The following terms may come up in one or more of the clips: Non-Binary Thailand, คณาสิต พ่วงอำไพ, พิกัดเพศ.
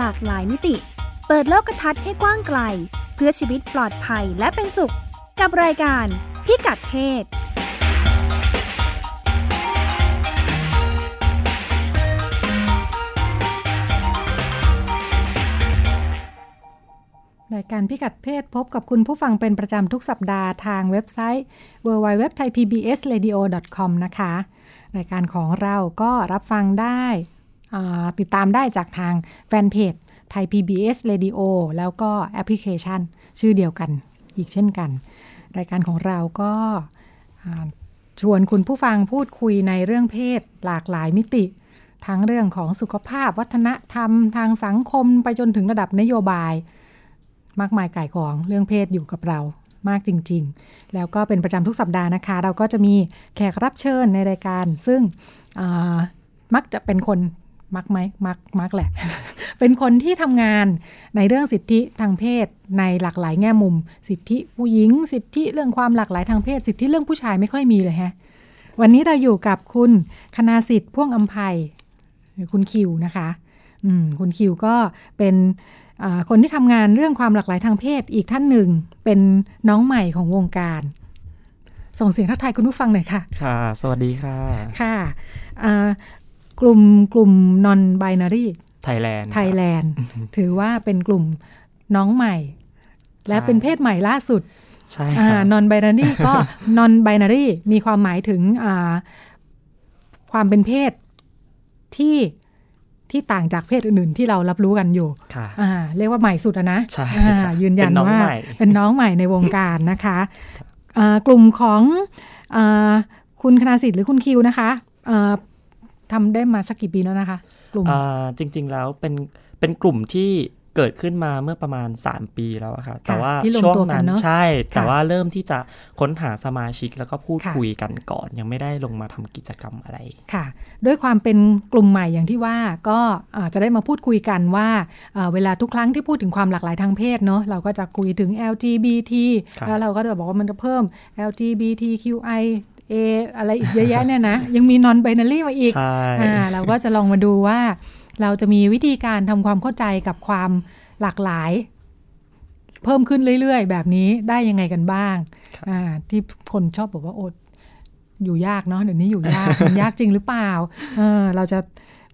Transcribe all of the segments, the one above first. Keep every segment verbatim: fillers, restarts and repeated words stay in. หลากหลายมิติเปิดโลกทัศน์ให้กว้างไกลเพื่อชีวิตปลอดภัยและเป็นสุขกับรายการพิกัดเพศรายการพิกัดเพศพบกับคุณผู้ฟังเป็นประจำทุกสัปดาห์ทางเว็บไซต์ ดับเบิลยู ดับเบิลยู ดับเบิลยู ดอท ไทย พี บี เอส เรดิโอ ดอท คอม นะคะรายการของเราก็รับฟังได้ติดตามได้จากทางแฟนเพจ Thai พี บี เอส Radio แล้วก็แอปพลิเคชันชื่อเดียวกันอีกเช่นกันรายการของเราก็ชวนคุณผู้ฟังพูดคุยในเรื่องเพศหลากหลายมิติทั้งเรื่องของสุขภาพวัฒนธรรมทางสังคมไปจนถึงระดับนโยบายมากมายก่ายกองเรื่องเพศอยู่กับเรามากจริงๆแล้วก็เป็นประจำทุกสัปดาห์นะคะเราก็จะมีแขกรับเชิญในรายการซึ่งมักจะเป็นคนมักไหมมักมักแหละ เป็นคนที่ทำงานในเรื่องสิทธิทางเพศในหลากหลายแง่มุมสิทธิผู้หญิงสิทธิเรื่องความหลากหลายทางเพศสิทธิเรื่องผู้ชายไม่ค่อยมีเลยฮะวันนี้เราอยู่กับคุณคณาสิทธิ์พ่วงอำไพคุณคิวนะคะอืมคุณคิวก็เป็นคนที่ทำงานเรื่องความหลากหลายทางเพศอีกท่านหนึ่งเป็นน้องใหม่ของวงการส่งเสียงทักทายคุณผู้ฟังหน่อยค่ะค่ะสวัสดีค่ะค่ะกลุ่มกลุ่ม Non-Binary Thailand Thailand ถือว่าเป็นกลุ่มน้องใหม่และเป็นเพศใหม่ล่าสุดใช่ค่ะ Non-Binary ก็ Non-Binary มีความหมายถึงความเป็นเพศที่ที่ต่างจากเพศอื่นๆที่เรารับรู้กันอยู่เรียกว่าใหม่สุดนะยืนยันว่าเป็นน้องใหม่ในวงการนะคะกลุ่มของคุณคณาสิทธิ์หรือคุณคิวนะคะทำได้มาสักกี่ปีแล้วนะคะกลุ่มจริงๆแล้วเป็นเป็นกลุ่มที่เกิดขึ้นมาเมื่อประมาณสามปีแล้วค่ะแต่ว่าช่วงนั้นใช่แต่ว่าเริ่มที่จะค้นหาสมาชิกแล้วก็พูดคุยกันก่อนยังไม่ได้ลงมาทำกิจกรรมอะไรค่ะด้วยความเป็นกลุ่มใหม่อย่างที่ว่าก็จะได้มาพูดคุยกันว่าเวลาทุกครั้งที่พูดถึงความหลากหลายทางเพศเนาะเราก็จะคุยถึง แอล จี บี ที แล้วเราก็จะบอกว่ามันจะเพิ่ม แอล จี บี ที คิว ไอเออะไรอีกเยอะแยะเนี่ยนะยังมี Non-Binary มาอีกอ่าเราก็จะลองมาดูว่าเราจะมีวิธีการทำความเข้าใจกับความหลากหลายเพิ่มขึ้นเรื่อยๆแบบนี้ได้ยังไงกันบ้างอ่าที่คนชอบบอกว่าโอ๊ยอยู่ยากเนาะเดี๋ยวนี้อยู่ยากมันยากจริงหรือเปล่าเออเราจะ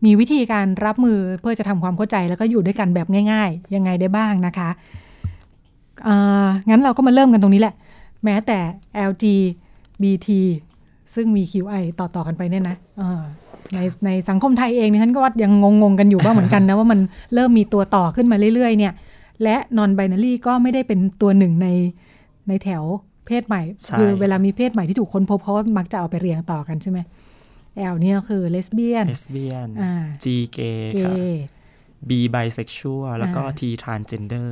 มีวิธีการรับมือเพื่อจะทำความเข้าใจแล้วก็อยู่ด้วยกันแบบง่ายๆยังไงได้บ้างนะคะอ่างั้นเราก็มาเริ่มกันตรงนี้แหละแม้แต่ แอล จี บี ที ซึ่งมี คิว ไอ ต่อๆกันไปเนี่ยนะในในสังคมไทยเองเนี่ยฉันก็ว่ายังงงๆกันอยู่บ้างเหมือนกันนะว่ามันเริ่มมีตัวต่อขึ้นมาเรื่อยๆเนี่ยและ Non-Binary ก็ไม่ได้เป็นตัวหนึ่งในในแถวเพศใหม่คือเวลามีเพศใหม่ที่ถูกค้นพบเขามักจะเอาไปเรียงต่อกันใช่ไหม L เนี่ยคือ Lesbian Lesbian G Gay ค่ะ B Bisexual แล้วก็ T Transgender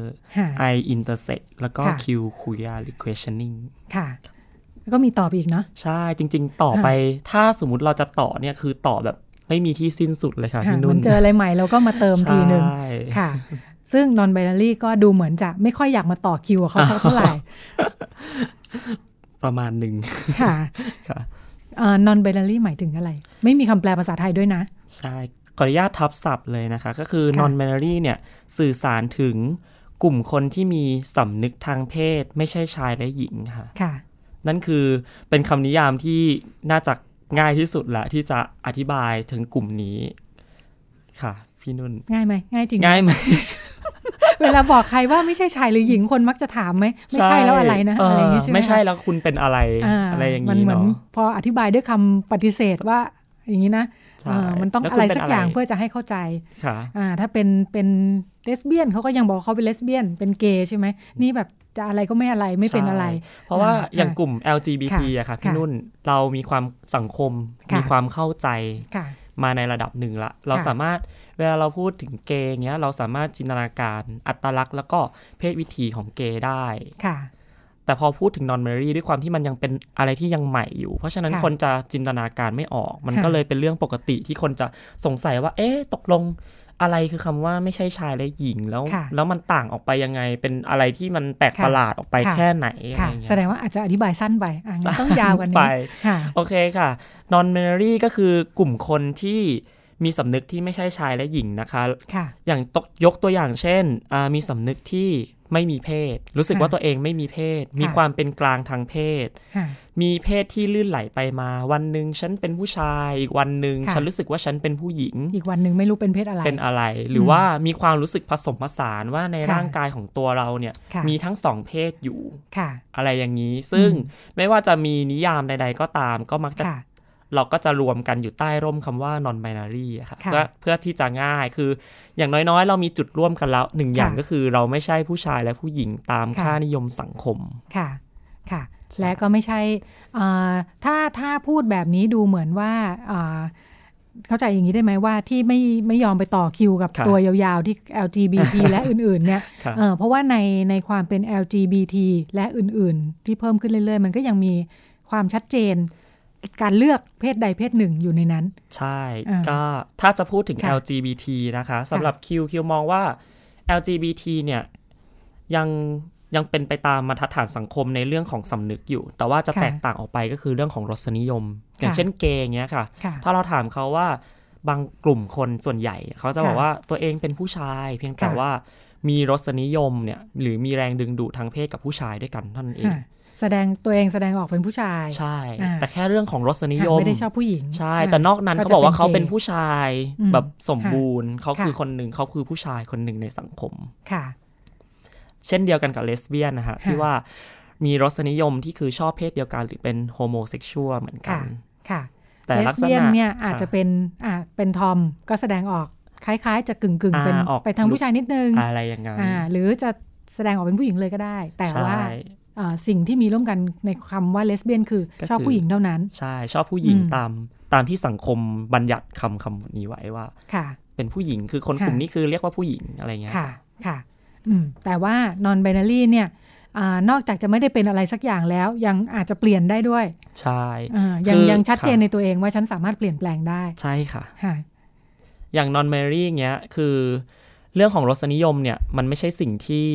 I Intersex แล้วก็ Q Queerหรือ Questioning ค่ะก็มีตอบอีกเนาะใช่จริงๆต่อไปถ้าสมมุติเราจะต่อเนี่ยคือต่อแบบไม่มีที่สิ้นสุดเลยค่ะมันเจออะไรใหม่เราก็มาเติมทีนึงค่ะซึ่ง Non-Binary ก็ดูเหมือนจะไม่ค่อยอยากมาต่อคิวเขาเท่าไหร่ประมาณหนึ่งค่ะค่ะเอ่อ Non-Binary หมายถึงอะไรไม่มีคำแปลภาษาไทยด้วยนะใช่ขออนุญาตทับศัพท์เลยนะคะก็คือ Non-Binary เนี่ยสื่อสารถึงกลุ่มคนที่มีสำนึกทางเพศไม่ใช่ชายและหญิงค่ะค่ะนั่นคือเป็นคำนิยามที่น่าจะง่ายที่สุดแหละที่จะอธิบายถึงกลุ่มนี้ค่ะพี่นุ่นง่ายไหมง่ายจริงง่ายไหม เวลาบอกใครว่าไม่ใช่ชายหรือหญิงคนมักจะถามไหมไม่ใช่แล้วอะไรนะ อ, อะไรอย่างนี้ใช่ไหมไม่ใช่แล้วคุณเป็นอะไร อ, อะไรอย่างนี้เนาะพออธิบายด้วยคำปฏิเสธว่าอย่างนี้นะมันต้องอะไรสักอย่างเพื่อจะให้เข้าใจถ้าเป็นเป็นเลสเบี้ยนเขาก็ยังบอกเขาเป็นเลสเบี้ยนเป็นเกย์ใช่ไหมนี่แบบจะอะไรก็ไม่อะไรไม่เป็นอะไรเพราะว่าอย่างกลุ่ม แอล จี บี ที อะค่ะพี่นุ่นเรามีความสังคมมีความเข้าใจมาในระดับหนึ่งละเราสามารถเวลาเราพูดถึงเกย์เงี้ยเราสามารถจินตนาการอัตลักษณ์แล้วก็เพศวิถีของเกย์ได้แต่พอพูดถึง Non-Binary ด้วยความที่มันยังเป็นอะไรที่ยังใหม่อยู่เพราะฉะนั้นคนจะจินตนาการไม่ออกมันก็เลยเป็นเรื่องปกติที่คนจะสงสัยว่าเอ๊ะตกลงอะไรคือคำว่าไม่ใช่ชายและหญิงแล้วแล้วมันต่างออกไปยังไงเป็นอะไรที่มันแปลกประหลาดออกไปแค่ไหนอะไรอย่างเงี้ยแสดงว่าอาจจะอธิบายสั้นไปอ่ะต้องยาวกว่านี้โอเคค่ะ Non-Binary ก็คือกลุ่มคนที่ มีสำนึกที่ไม่ใช่ชายและหญิงนะคะอย่างยกตัวอย่างเช่นมีสำนึกที่ไม่มีเพศรู้สึกว่าตัวเองไม่มีเพศมีความเป็นกลางทางเพศมีเพศที่ลื่นไหลไปมาวันนึงฉันเป็นผู้ชายอีกวันนึงฉันรู้สึกว่าฉันเป็นผู้หญิงอีกวันนึงไม่รู้เป็นเพศอะไรเป็นอะไรหรือว่ามีความรู้สึกผสมผสานว่าในร่างกายของตัวเราเนี่ยมีทั้งสองเพศอยู่อะไรอย่างนี้ซึ่งไม่ว่าจะมีนิยามใดๆก็ตามก็มักจะเราก็จะรวมกันอยู่ใต้ร่มคำว่า non-binary ค่ะเพื่อที่จะง่ายคืออย่างน้อยๆเรามีจุดร่วมกันแล้วหนึ่งอย่างก็คือเราไม่ใช่ผู้ชายและผู้หญิงตามค่านิยมสังคมค่ะค่ะและก็ไม่ใช่ถ้าถ้าพูดแบบนี้ดูเหมือนว่าเข้าใจอย่างนี้ได้ไหมว่าที่ไม่ไม่ยอมไปต่อคิวกับตัวยาวๆที่ แอล จี บี ที และอื่นๆเนี่ยเพราะว่าในในความเป็น แอล จี บี ที และอื่นๆที่เพิ่มขึ้นเรื่อยๆมันก็ยังมีความชัดเจนการเลือกเพศใดเพศหนึ่งอยู่ในนั้นใช่ก็ถ้าจะพูดถึง แอล จี บี ที นะคะสำหรับคิวคิวมองว่า แอล จี บี ที เนี่ยยังยังเป็นไปตามมาตรฐานสังคมในเรื่องของสำนึกอยู่แต่ว่าจะแตกต่างออกไปก็คือเรื่องของรสนิยมอย่างเช่นเกย์เงี้ยค่ะถ้าเราถามเขาว่าบางกลุ่มคนส่วนใหญ่เขาจะบอกว่าตัวเองเป็นผู้ชายเพียงแต่ว่ามีรสนิยมเนี่ยหรือมีแรงดึงดูดทางเพศกับผู้ชายด้วยกันเท่านั้นเองแสดงตัวเองแสดงออกเป็นผู้ชายใช่แต่แค่เรื่องของรสนิยมไม่ได้ชอบผู้หญิงใช่แต่นอกนั้นเขาบอกว่าเขาเป็นผู้ชายแบบสมบูรณ์เขาคือคนหนึ่งเขาคือผู้ชายคนหนึ่งในสังคมค่ะเช่นเดียวกันกับเลสเบี้ยนนะคะที่ว่ามีรสนิยมที่คือชอบเพศเดียวกันหรือเป็นโฮโมเซ็กชวลเหมือนกันค่ะแต่เลสเบี้ยนเนี่ยอาจจะเป็นอ่าเป็นทอมก็แสดงออกคล้ายๆจะกึ่งๆเป็นไปทางผู้ชายนิดนึงอะไรอย่างเงี้ยหรือจะแสดงออกเป็นผู้หญิงเลยก็ได้แต่ว่าสิ่งที่มีร่วมกันในคำว่าเลสเบี้ยนคือชอบผู้หญิงเท่านั้นใช่ชอบผู้หญิงตามตามที่สังคมบัญญัติคำคำนี้ไว้ว่าเป็นผู้หญิงคือคนกลุ่มนี้คือเรียกว่าผู้หญิงอะไรเงี้ยค่ะค่ะแต่ว่า non-binary เนี่ยนอกจากจะไม่ได้เป็นอะไรสักอย่างแล้วยังอาจจะเปลี่ยนได้ด้วยใช่ยังยังชัดเจนในตัวเองว่าฉันสามารถเปลี่ยนแปลงได้ใช่ค่ะอย่าง non-binary เงี้ยคือเรื่องของรสนิยมเนี่ยมันไม่ใช่สิ่งที่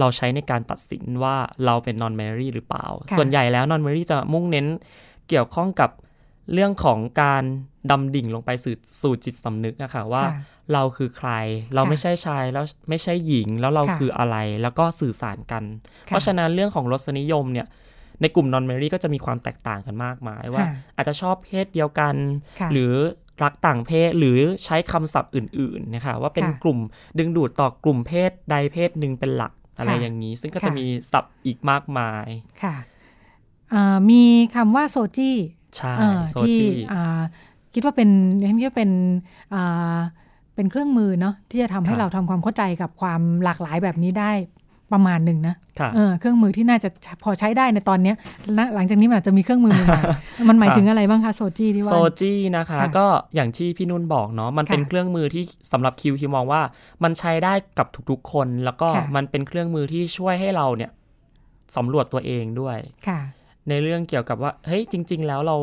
เราใช้ในการตัดสินว่าเราเป็น non-binary หรือเปล่าส่วนใหญ่แล้ว non-binary จะมุ่งเน้นเกี่ยวข้องกับเรื่องของการดำดิ่งลงไปสู่จิตสำนึกนะคะว่าเราคือใครเราไม่ใช่ชายแล้วไม่ใช่หญิงแล้วเราคืออะไรแล้วก็สื่อสารกันเพราะฉะนั้นเรื่องของรสนิยมเนี่ยในกลุ่ม non-binary ก็จะมีความแตกต่างกันมากมายว่าอาจจะชอบเพศเดียวกันหรือรักต่างเพศหรือใช้คำศัพท์อื่นๆนะคะว่าเป็นกลุ่มดึงดูดต่อกลุ่มเพศใดเพศหนึ่งเป็นหลักอะไรอย่างนี้ซึ่งก็จะมีศัพท์อีกมากมายค่ะมีคำว่าโซจี้ใช่โซจี้คิดว่าเป็นฉันคิดว่าเป็นเป็นเครื่องมือเนาะที่จะทำให้เราทำความเข้าใจกับความหลากหลายแบบนี้ได้ประมาณหนึ่งนะเครื่องมือที่น่าจะพอใช้ได้ในตอนนี้นะหลังจากนี้มันอาจจะมีเครื่องมือใหม่มันหมายถึงอะไรบ้างคะโซจี้ที่ว่าโซจี้นะคะก็อย่างที่พี่นุ่นบอกเนาะมันเป็นเครื่องมือที่สำหรับคิวคิวมองว่ามันใช้ได้กับทุกๆคนแล้วก็มันเป็นเครื่องมือที่ช่วยให้เราเนี่ยสำรวจตัวเองด้วยในเรื่องเกี่ยวกับว่าเฮ้ยจริงๆแล้วเรา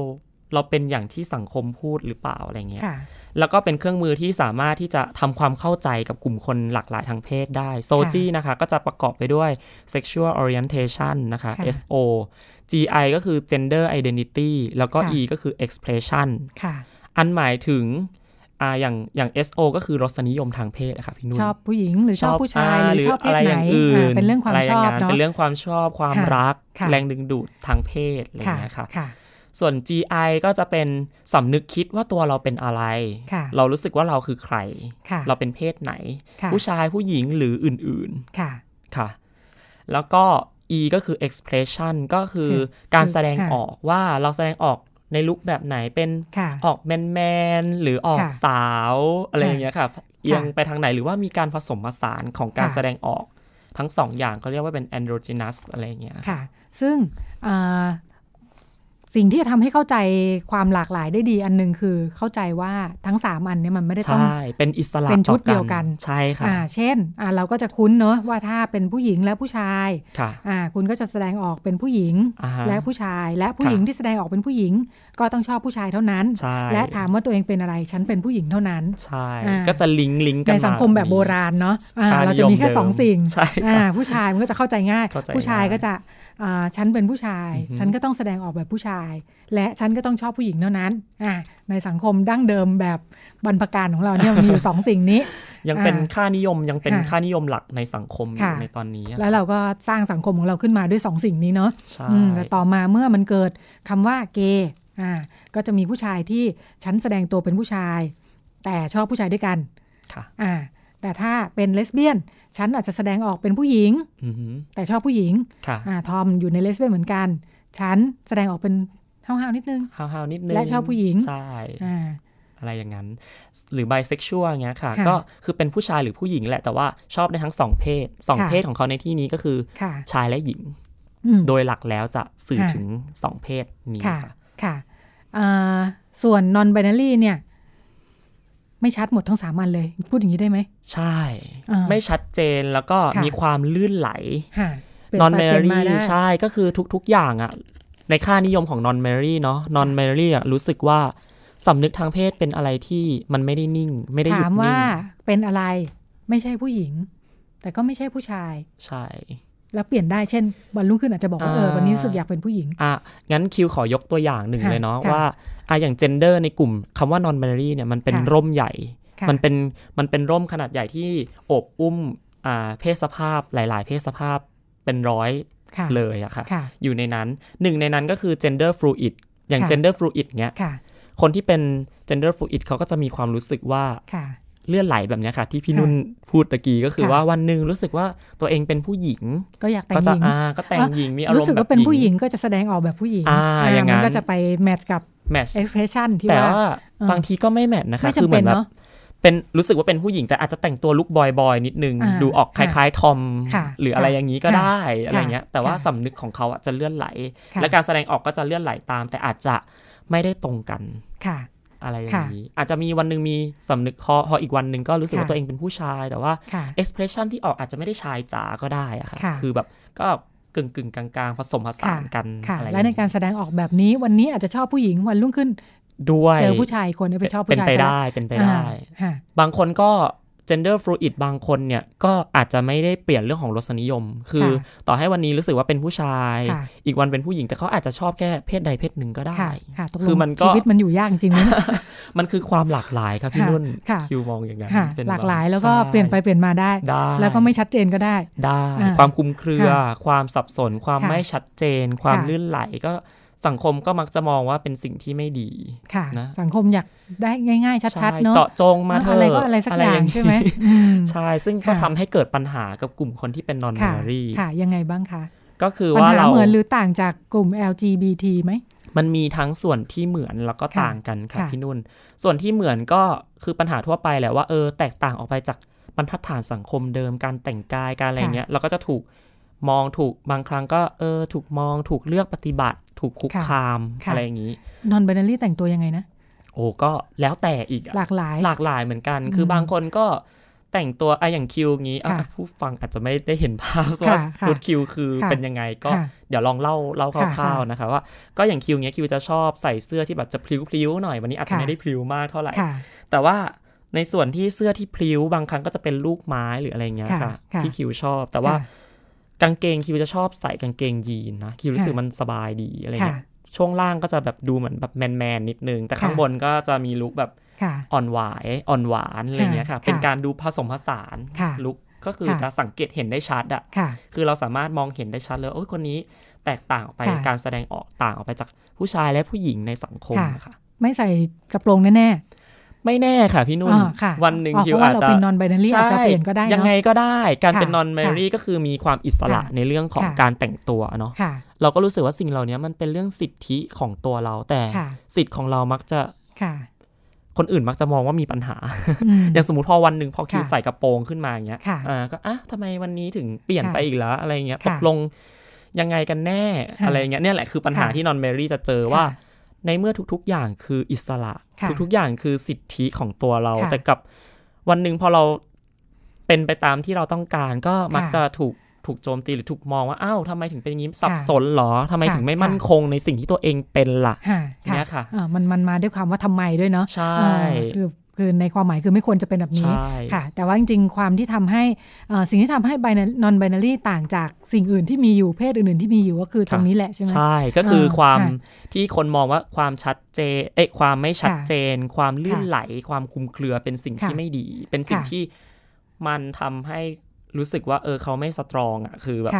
เราเป็นอย่างที่สังคมพูดหรือเปล่าอะไรเงี้ยแล้วก็เป็นเครื่องมือที่สามารถที่จะทำความเข้าใจกับกลุ่มคนหลากหลายทางเพศได้โซจีนะคะก็จะประกอบไปด้วย sexual orientation นะคะ เอส โอ จี ไอ ก็คือ gender identity แล้วก็ E ก็คือ expression อันหมายถึงอ่าอย่างอย่าง เอส โอ ก็คือรสนิยมทางเพศนะคะพี่นุ่นชอบผู้หญิงหรือชอบผู้ชายหรือชอบเพศไหนเป็นเรื่องความชอบเนาะเป็นเรื่องความชอบความรักแรงดึงดูดทางเพศอะไรเงี้ยค่ะส่วน จี ไอ ก็จะเป็นสำนึกคิดว่าตัวเราเป็นอะไรเรารู้สึกว่าเราคือใครเราเป็นเพศไหนผู้ชายผู้หญิงหรืออื่นๆค่ะค่ะแล้วก็ E ก็คือ expression ก็คือการแสดงออกว่าเราแสดงออกในลุคแบบไหนเป็นออกแมนๆหรือออกสาวอะไรอย่างเงี้ยค่ะเอียงไปทางไหนหรือว่ามีการผสมผสานของการแสดงออกทั้งสองอย่างก็เรียกว่าเป็น androgynous อะไรอย่างเงี้ยค่ะซึ่งสิ่งที่จะทำให้เข้าใจความหลากหลายได้ดีอันนึงคือเข้าใจว่าทั้งสามอันนี้มันไม่ได้ต้องเป็นอิสระเป็นชุดเดียวกันใช่ค่ะเช่นเราก็จะคุ้นเนอะว่าถ้าเป็นผู้หญิงและผู้ชายคุณก็จะแสดงออกเป็นผู้หญิงและผู้ชายและผู้หญิงที่แสดงออกเป็นผู้หญิงก็ต้องชอบผู้ชายเท่านั้นและถามว่าตัวเองเป็นอะไรฉันเป็นผู้หญิงเท่านั้นใช่ก็จะลิงก์ลิงก์กันในสังคมแบบโบราณเนาะเราจะมีแค่สองสิ่งผู้ชายมันก็จะเข้าใจง่ายผู้ชายก็จะฉันเป็นผู้ชายฉันก็ต้องแสดงออกแบบผู้ชาย ายและฉันก็ต้องชอบผู้หญิงเท่านั้นอ่ะในสังคมดั้งเดิมแบบบรรพกาลของเราเนี่ยมีอยู่สองสิ่งนี้ยังเป็นค่านิยมยังเป็นค่านิยมหลักในสังคมในตอนนี้แล้วเราก็สร้างสังคมของเราขึ้นมาด้วยสองสิ่งนี้เนาะแต่ต่อมาเมื่อมันเกิดคำว่าเกย์อ่าก็จะมีผู้ชายที่ฉันแสดงตัวเป็นผู้ชายแต่ชอบผู้ชายด้วยกันค่ะอ่าแต่ถ้าเป็นเลสเบี้ยนฉันอาจจะแสดงออกเป็นผู้หญิงแต่ชอบผู้หญิงค่ะอ่าทอมอยู่ในเลสเบี้ยนเหมือนกันฉันแสดงออกเป็นห้าวๆนิดนึงห้าวๆนิดนึงและชอบผู้หญิงใช่อ่าอะไรอย่างนั้นหรือไบเซ็กชวลเงี้ยค่ะก็คือเป็นผู้ชายหรือผู้หญิงแหละแต่ว่าชอบในทั้งสองเพศสองเพศของเขาในที่นี้ก็คือชายและหญิงโดยหลักแล้วจะสื่อถึงสองเพศนี้ค่ะค่ะส่วน non-binary เนี่ยไม่ชัดหมดทั้งสามอันเลยพูดอย่างนี้ได้ไหมใช่ไม่ชัดเจนแล้วก็มีความลื่นไหล non-binary ใช่ก็คือทุกๆอย่างอะในค่านิยมของ non-binary เนาะ non-binary อะรู้สึกว่าสำนึกทางเพศเป็นอะไรที่มันไม่ได้นิ่งไม่ได้หยุดนิ่งถามว่าเป็นอะไรไม่ใช่ผู้หญิงแต่ก็ไม่ใช่ผู้ชายใช่แล้วเปลี่ยนได้เช่นวันรุ่งขึ้นอาจจะบอกว่าเออวันนี้รู้สึกอยากเป็นผู้หญิงอ่ะงั้นคิวขอยกตัวอย่างหนึ่งเลยเนาะว่าอ่ะอย่างเจนเดอร์ในกลุ่มคำว่า non-binary เนี่ยมันเป็นร่มใหญ่มันเป็นมันเป็นร่มขนาดใหญ่ที่อบอุ้มอ่าเพศสภาพหลายๆเพศสภาพเป็นร้อยเลยอะค่ะอยู่ในนั้นหนึ่งในนั้นก็คือ gender fluid อย่าง gender fluid เงี้ยคนที่เป็น gender fluid เขาก็จะมีความรู้สึกว่าเลื่อนไหลแบบนี้ค่ะที่พี่นุ่นพูดตะกี้ก็คือว่าวันนึงรู้สึกว่าตัวเองเป็นผู้หญิงก็อยากแต่งหญิงก็แต่งหญิงมีอารมณ์แบบหญิงรู้สึกว่าเป็นผู้หญิงก็จะแสดงออกแบบผู้หญิงมันก็จะไปแมทช์กับ expression ที่ว่าบางทีก็ไม่แมทช์นะคะคือเหมือนแบบเป็นรู้สึกว่าเป็นผู้หญิงแต่อาจจะแต่งตัวลุคบอยๆนิดนึงดูออกคล้ายๆทอมหรืออะไรอย่างนี้ก็ได้อะไรเงี้ยแต่ว่าสำนึกของเขาจะเลื่อนไหลและการแสดงออกก็จะเลื่อนไหลตามแต่อาจจะไม่ได้ตรงกันค่ะอะไรอย่างนี้อาจจะมีวันนึงมีสำนึกพอพออีกวันนึงก็รู้สึกว่าตัวเองเป็นผู้ชายแต่ว่า expression ที่ออกอาจจะไม่ได้ชายจ๋าก็ได้อะค่ะคือแบบก็กึ่งๆกลางๆผสมผสานกันอะไรและในการแสดงออกแบบนี้วันนี้อาจจะชอบผู้หญิงวันรุ่งขึ้นด้วยเจอผู้ชายคนไปชอบผู้ชายเป็นไปได้เป็นไปได้บางคนก็ gender fluid บางคนเนี่ยก็อาจจะไม่ได้เปลี่ยนเรื่องของรสนิยมคือต่อให้วันนี้รู้สึกว่าเป็นผู้ชายอีกวันเป็นผู้หญิงแต่เขาอาจจะชอบแค่เพศใดเพศหนึ่งก็ได้คือมันก็ชีวิตมันอยู่ยากจริงนะ มันคือความหลากหลายครับพี่นุ่นคิวมองอย่างนั้นหลากหลายแล้วก็เปลี่ยนไปเปลี่ยนมาได้แล้วก็ไม่ชัดเจนก็ได้ได้ความคลุมเครือความสับสนความไม่ชัดเจนความลื่นไหลก็สังคมก็มักจะมองว่าเป็นสิ่งที่ไม่ดีค่ะนะสังคมอยากได้ง่ายๆชัดๆเนาะเจาะจงมาเถอะอะไรก็อะไรสักอย่างใช่ไหม ใช่ซึ่งก็ทำให้เกิดปัญหากับกลุ่มคนที่เป็น non-binary ค่ะยังไงบ้างคะก็คือว่าเราเหมือนหรือต่างจากกลุ่ม แอล จี บี ที ไหมมันมีทั้งส่วนที่เหมือนแล้วก็ต่างกันค่ะพี่นุ่นส่วนที่เหมือนก็คือปัญหาทั่วไปแหละว่าเออแตกต่างออกไปจากบรรทัดฐานสังคมเดิมการแต่งกายการอะไรเงี้ยเราก็จะถูกมองถูกบางครั้งก็เออถูกมองถูกเลือกปฏิบัติถูกคุกคามอะไรอย่างนี้ non-binary แต่งตัวยังไงนะโอ้ก็แล้วแต่อีกหลากหลายหลากหลายเหมือนกันคือบางคนก็แต่งตัวไออย่างคิวงี้ผู้ฟังอาจจะไม่ได้เห็นภาพว่าชุดคิวคือเป็นยังไงก็เดี๋ยวลองเล่าเล่าคร่าวๆนะคะว่าก็อย่างคิวเงี้ยคิวจะชอบใส่เสื้อที่แบบจะพลิ้วๆหน่อยวันนี้อาจจะไม่ได้พลิ้วมากเท่าไหร่แต่ว่าในส่วนที่เสื้อที่พลิ้วบางครั้งก็จะเป็นลูกไม้หรืออะไรเงี้ยค่ะที่คิวชอบแต่ว่ากางเกงคิวจะชอบใส่กางเกงยีนนะคิวรู้สึกมันสบายดีอะไรเงี้ยช่วงล่างก็จะแบบดูเหมือนแบบแมนๆนิดนึงแต่ข้างบนก็จะมีลุคแบบอ่อนหวายอ่อนหวานอะไรเงี้ยค่ะเป็นการดูผสมผสานลุคก็คือจะสังเกตเห็นได้ชัดอ่ะคือเราสามารถมองเห็นได้ชัดเลยโอ้ยคนนี้แตกต่างออกไปการแสดงออกต่างออกไปจากผู้ชายและผู้หญิงในสังคมค่ะไม่ใส่กระโปรงแน่ไม่แน่ค่ะพี่นุ่นวันหนึ่งคิวอาจจะเป็นนอนไบนารี่อาจจะเปลี่ยนก็ได้ยังไงก็ได้การเป็นนอนไบนารี่ก็คือมีความอิสระในเรื่องของการแต่งตัวเนาะเราก็รู้สึกว่าสิ่งเหล่านี้มันเป็นเรื่องสิทธิของตัวเราแต่สิทธิของเรามักจะคนอื่นมักจะมองว่ามีปัญหาอย่างสมมติพอวันหนึ่งพอคิวใส่กระโปรงขึ้นมาอย่างเงี้ยก็อ่ะทำไมวันนี้ถึงเปลี่ยนไปอีกแล้วอะไรเงี้ยตกลงยังไงกันแน่อะไรเงี้ยเนี่ยแหละคือปัญหาที่นอนไบนารี่จะเจอว่าในเมื่อทุกๆอย่างคืออิสระทุกๆอย่างคือสิทธิของตัวเราแต่กับวันหนึ่งพอเราเป็นไปตามที่เราต้องการก็มักจะถูกถูกโจมตีหรือถูกมองว่าอ้าวทำไมถึงเป็นอย่างนี้สับสนหรอทำไมถึงไม่มั่นคงในสิ่งที่ตัวเองเป็นล่ะเนี่ยค่ะมันมันมาด้วยความว่าทำไมด้วยเนาะใช่คือ คือในความหมายคือไม่ควรจะเป็นแบบนี้ค่ะแต่ว่าจริงๆความที่ทำให้สิ่งที่ทำให้ non-binary ต่างจากสิ่งอื่นที่มีอยู่เพศอื่นๆที่มีอยู่ก็คือตรงนี้แหละใช่ไหมใช่ก็คือความที่คนมองว่าความชัดเจนเอ๊ะความไม่ชัดเจนความลื่นไหลความคลุมเครือเป็นสิ่งที่ไม่ดีเป็นสิ่งที่มันทำให้รู้สึกว่าเออเขาไม่สตรองอ่ะคือแบบ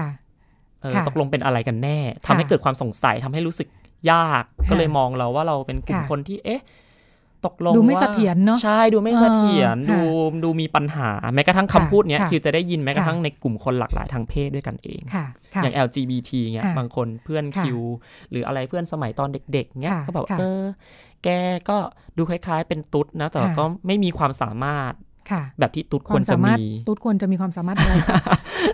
เออตกลงเป็นอะไรกันแน่ทำให้เกิดความสงสัยทำให้รู้สึกยากก็เลยมองเราว่าเราเป็นกลุ่มคนที่เอ๊ะตกลงว่าดูไม่เสถียรเนาะใช่ดูไม่เสถียรดูดูมีปัญหาแม้กระทั่งคำพูดเนี้ยคือจะได้ยินแม้กระทั่งในกลุ่มคนหลากหลายทางเพศด้วยกันเองอย่าง แอล จี บี ที เงี้ยบางคนเพื่อนคิวหรืออะไรเพื่อนสมัยตอนเด็กๆเงี้ยก็แบบเออแกก็ดูคล้ายๆเป็นตุ๊ดนะแต่ก็ไม่มีความสามารถแบบที่ตุ๊ดควรจะมีตุ๊ดควรจะมีความสามารถอะไร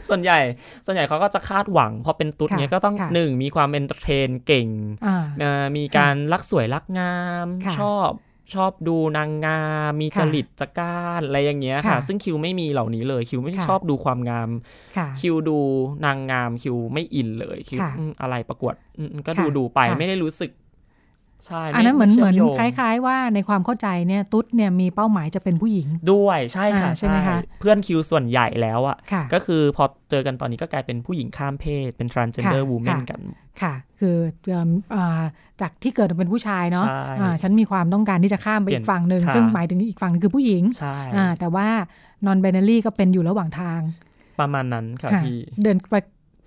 ส่วนใหญ่ส่วนใหญ่เขาก็จะคาดหวังพอเป็นตุ๊ดเนี้ยก็ต้องหนึ่งมีความเอนเตอร์เทนเก่งมีการรักสวยรักงามชอบชอบดูนางงามมีจริตจักรานอะไรอย่างเงี้ยค่ะซึ่งคิวไม่มีเหล่านี้เลยคิวไม่ชอบดูความงามคิวดูนางงามคิวไม่อินเลยคิวอะไรประกวดก็ดูดูไปไม่ได้รู้สึกใช่อันนั้นเหมือนเหมือนคล้ายๆว่าในความเข้าใจเนี่ยตุ๊ดเนี่ยมีเป้าหมายจะเป็นผู้หญิงด้วยใช่ค่ะใช่ไหมคะเพื่อนคิวส่วนใหญ่แล้วอ่ะก็คือพอเจอกันตอนนี้ก็กลายเป็นผู้หญิงข้ามเพศเป็น transgender woman กันค่ะคือจากที่เกิดเป็นผู้ชายเนาะฉันมีความต้องการที่จะข้ามไปอีกฝั่งหนึ่งซึ่งหมายถึงอีกฝั่งนึงคือผู้หญิงแต่ว่า non binary ก็เป็นอยู่ระหว่างทางประมาณนั้นค่ะพี่เดินไป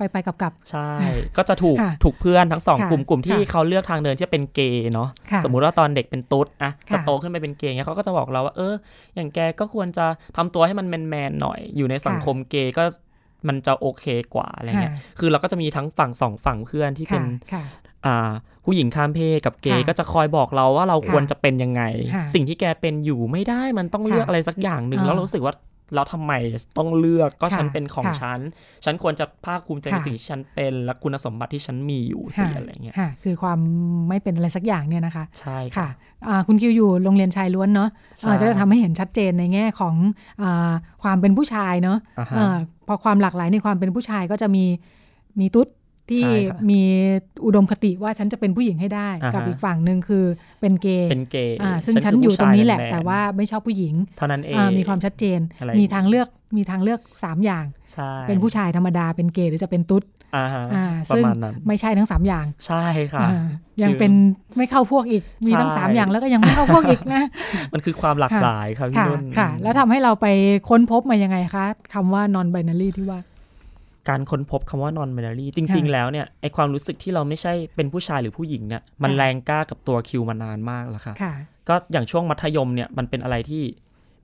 ไปไปกลับๆใช่ก็จะถูกถูกเพื่อนทั้งสองกลุ่มกลุ่มที่เขาเลือกทางเดินที่เป็นเกย์เนาะสมมุติว่าตอนเด็กเป็นตุ๊ดนะแต่โตขึ้นไปเป็นเกย์เงี้ยเขาก็จะบอกเราว่าเอออย่างแกก็ควรจะทำตัวให้มันแมนๆหน่อยอยู่ในสังคมเกย์ก็มันจะโอเคกว่าอะไรเงี้ยคือเราก็จะมีทั้งฝั่งสองฝั่งเพื่อนที่เป็นผู้หญิงข้ามเพศกับเกย์ก็จะคอยบอกเราว่าเราควรจะเป็นยังไงสิ่งที่แกเป็นอยู่ไม่ได้มันต้องเลือกอะไรสักอย่างนึงแล้วรู้สึกว่าแล้วทำไมต้องเลือกก็ฉันเป็นของฉันฉันควรจะภาคภูมิใจในสิ่งที่ฉันเป็นและคุณสมบัติที่ฉันมีอยู่สิอะไรเงี้ยคือความไม่เป็นอะไรสักอย่างเนี่ยนะคะใช่ค่ะคุณคิวอยู่โรงเรียนชายล้วนเนาะจะทำให้เห็นชัดเจนในแง่ของความเป็นผู้ชายเนาะพอความหลากหลายในความเป็นผู้ชายก็จะมีมีตุ๊ดที่มีอุดมคติว่าฉันจะเป็นผู้หญิงให้ได้กับอีกฝั่งนึงคือเป็นเกย์เป็นเกย์ซึ่งฉันอยู่ตรงนี้แหละแต่ว่าไม่ชอบผู้หญิงเท่านั้นเองมีความชัดเจนมีทางเลือกมีทางเลือกสามอย่างเป็นผู้ชายธรรมดาเป็นเกย์หรือจะเป็นตุ๊ดซึ่งไม่ใช่ทั้งสามอย่างใช่ค่ะยังเป็นไม่เข้าพวกอีกมีทั้งสามอย่างแล้วก็ยังไม่เข้าพวกอีกนะมันคือความหลากหลายครับพี่นุ่นค่ะแล้วทำให้เราไปค้นพบมายังไงคะคำว่า non binary ที่ว่าการค้นพบคำว่า non-binary จริงๆแล้วเนี่ยไอความรู้สึกที่เราไม่ใช่เป็นผู้ชายหรือผู้หญิงเนี่ยมันแรงกล้ากับตัวคิวมานานมากแล้วค่ะก็อย่างช่วงมัธยมเนี่ยมันเป็นอะไรที่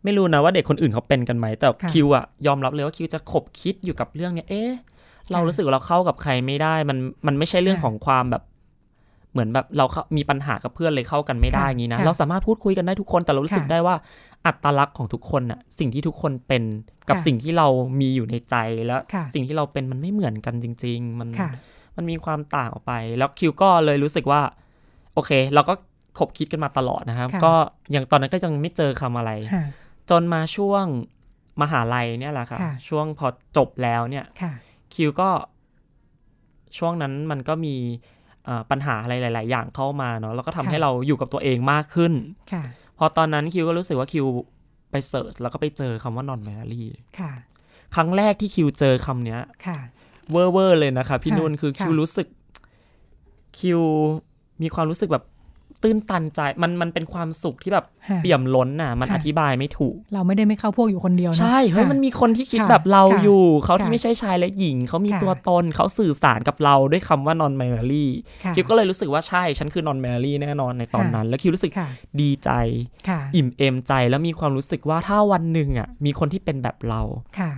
ไม่รู้นะว่าเด็กคนอื่นเขาเป็นกันไหมแต่คิวอะยอมรับเลยว่าคิวจะขบคิดอยู่กับเรื่องเนี่ยเอ๊ะเรารู้สึกเราเข้ากับใครไม่ได้มันมันไม่ใช่เรื่องของความแบบเหมือนแบบเรามีปัญหากับเพื่อนเลยเข้ากันไม่ได้งี้นะเราสามารถพูดคุยกันได้ทุกคนแต่เรารู้สึกได้ว่าอัตลักษณ์ของทุกคนน่ะสิ่งที่ทุกคนเป็นกับสิ่งที่เรามีอยู่ในใจแล้วสิ่งที่เราเป็นมันไม่เหมือนกันจริงๆมันมันมีความต่างออกไปแล้วคิวก็เลยรู้สึกว่าโอเคเราก็คบคิดกันมาตลอดนะครับก็อย่างตอนนั้นก็ยังไม่เจอคำอะไรจนมาช่วงมหาลัยเนี่ยแหละค่ะช่วงพอจบแล้วเนี่ยคิวก็ช่วงนั้นมันก็มีปัญหาอะไรหลายๆอย่างเข้ามาเนาะแล้วก็ทำให้เราอยู่กับตัวเองมากขึ้นพอตอนนั้นคิวก็รู้สึกว่าคิวไปเสิร์ชแล้วก็ไปเจอคำว่า non-binary ค่ะครั้งแรกที่คิวเจอคำเนี้ยค่ะเวอร์เวอร์เลยนะคะพี่นุ่นคือคิวรู้สึกคิวมีความรู้สึกแบบตื้นตันใจมันมันเป็นความสุขที่แบบเปี่ยมล้นน่ะมันอธิบายไม่ถูกเราไม่ได้ไม่เข้าพวกอยู่คนเดียวนะใช่เฮ้ยมันมีคนที่คิดแบบเราอยู่เขาที่ไม่ใช่ชายและหญิงเขามีตัวตนเขาสื่อสารกับเราด้วยคำว่า non-binary คิวก็เลยรู้สึกว่าใช่ฉันคือ non-binary แน่นอนในตอนนั้นแล้วคิวรู้สึกดีใจอิ่มเอมใจแล้วมีความรู้สึกว่าถ้าวันหนึ่งอ่ะมีคนที่เป็นแบบเรา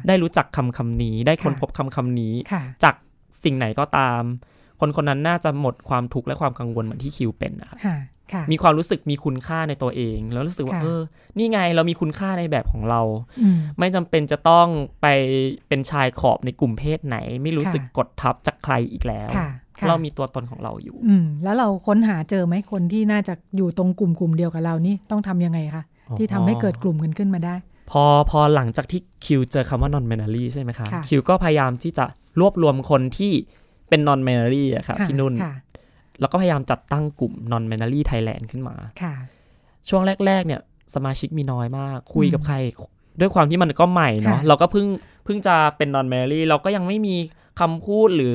ได้รู้จักคำคำนี้ได้ค้นพบคำคำนี้จากสิ่งไหนก็ตามคนคนนั้นน่าจะหมดความทุกข์และความกังวลเหมือนที่คิวเป็นนะคะมีความรู้สึกมีคุณค่าในตัวเองแล้วรู้สึกว่าเออนี่ไงเรามีคุณค่าในแบบของเราไม่จำเป็นจะต้องไปเป็นชายขอบในกลุ่มเพศไหนไม่รู้สึกกดทับจากใครอีกแล้วเรามีตัวตนของเราอยู่แล้วเราค้นหาเจอไหมคนที่น่าจะอยู่ตรงกลุ่มกลุ่มเดียวกับเรานี่ต้องทำยังไงคะที่ทำให้เกิดกลุ่มกันขึ้นมาได้พอพอหลังจากที่คิวเจอคำว่า non-binary ใช่ไหมคะคิวก็พยายามที่จะรวบรวมคนที่เป็น non-binary อะค่ะพี่นุ่นแล้วก็พยายามจัดตั้งกลุ่ม non-binary Thailand ขึ้นมาช่วงแรกๆเนี่ย สมาชิกมีน้อยมากคุยกับใครด้วยความที่มันก็ใหม่เนาะเราก็เพิ่งเพิ่งจะเป็น non-binary เราก็ยังไม่มีคำพูดหรือ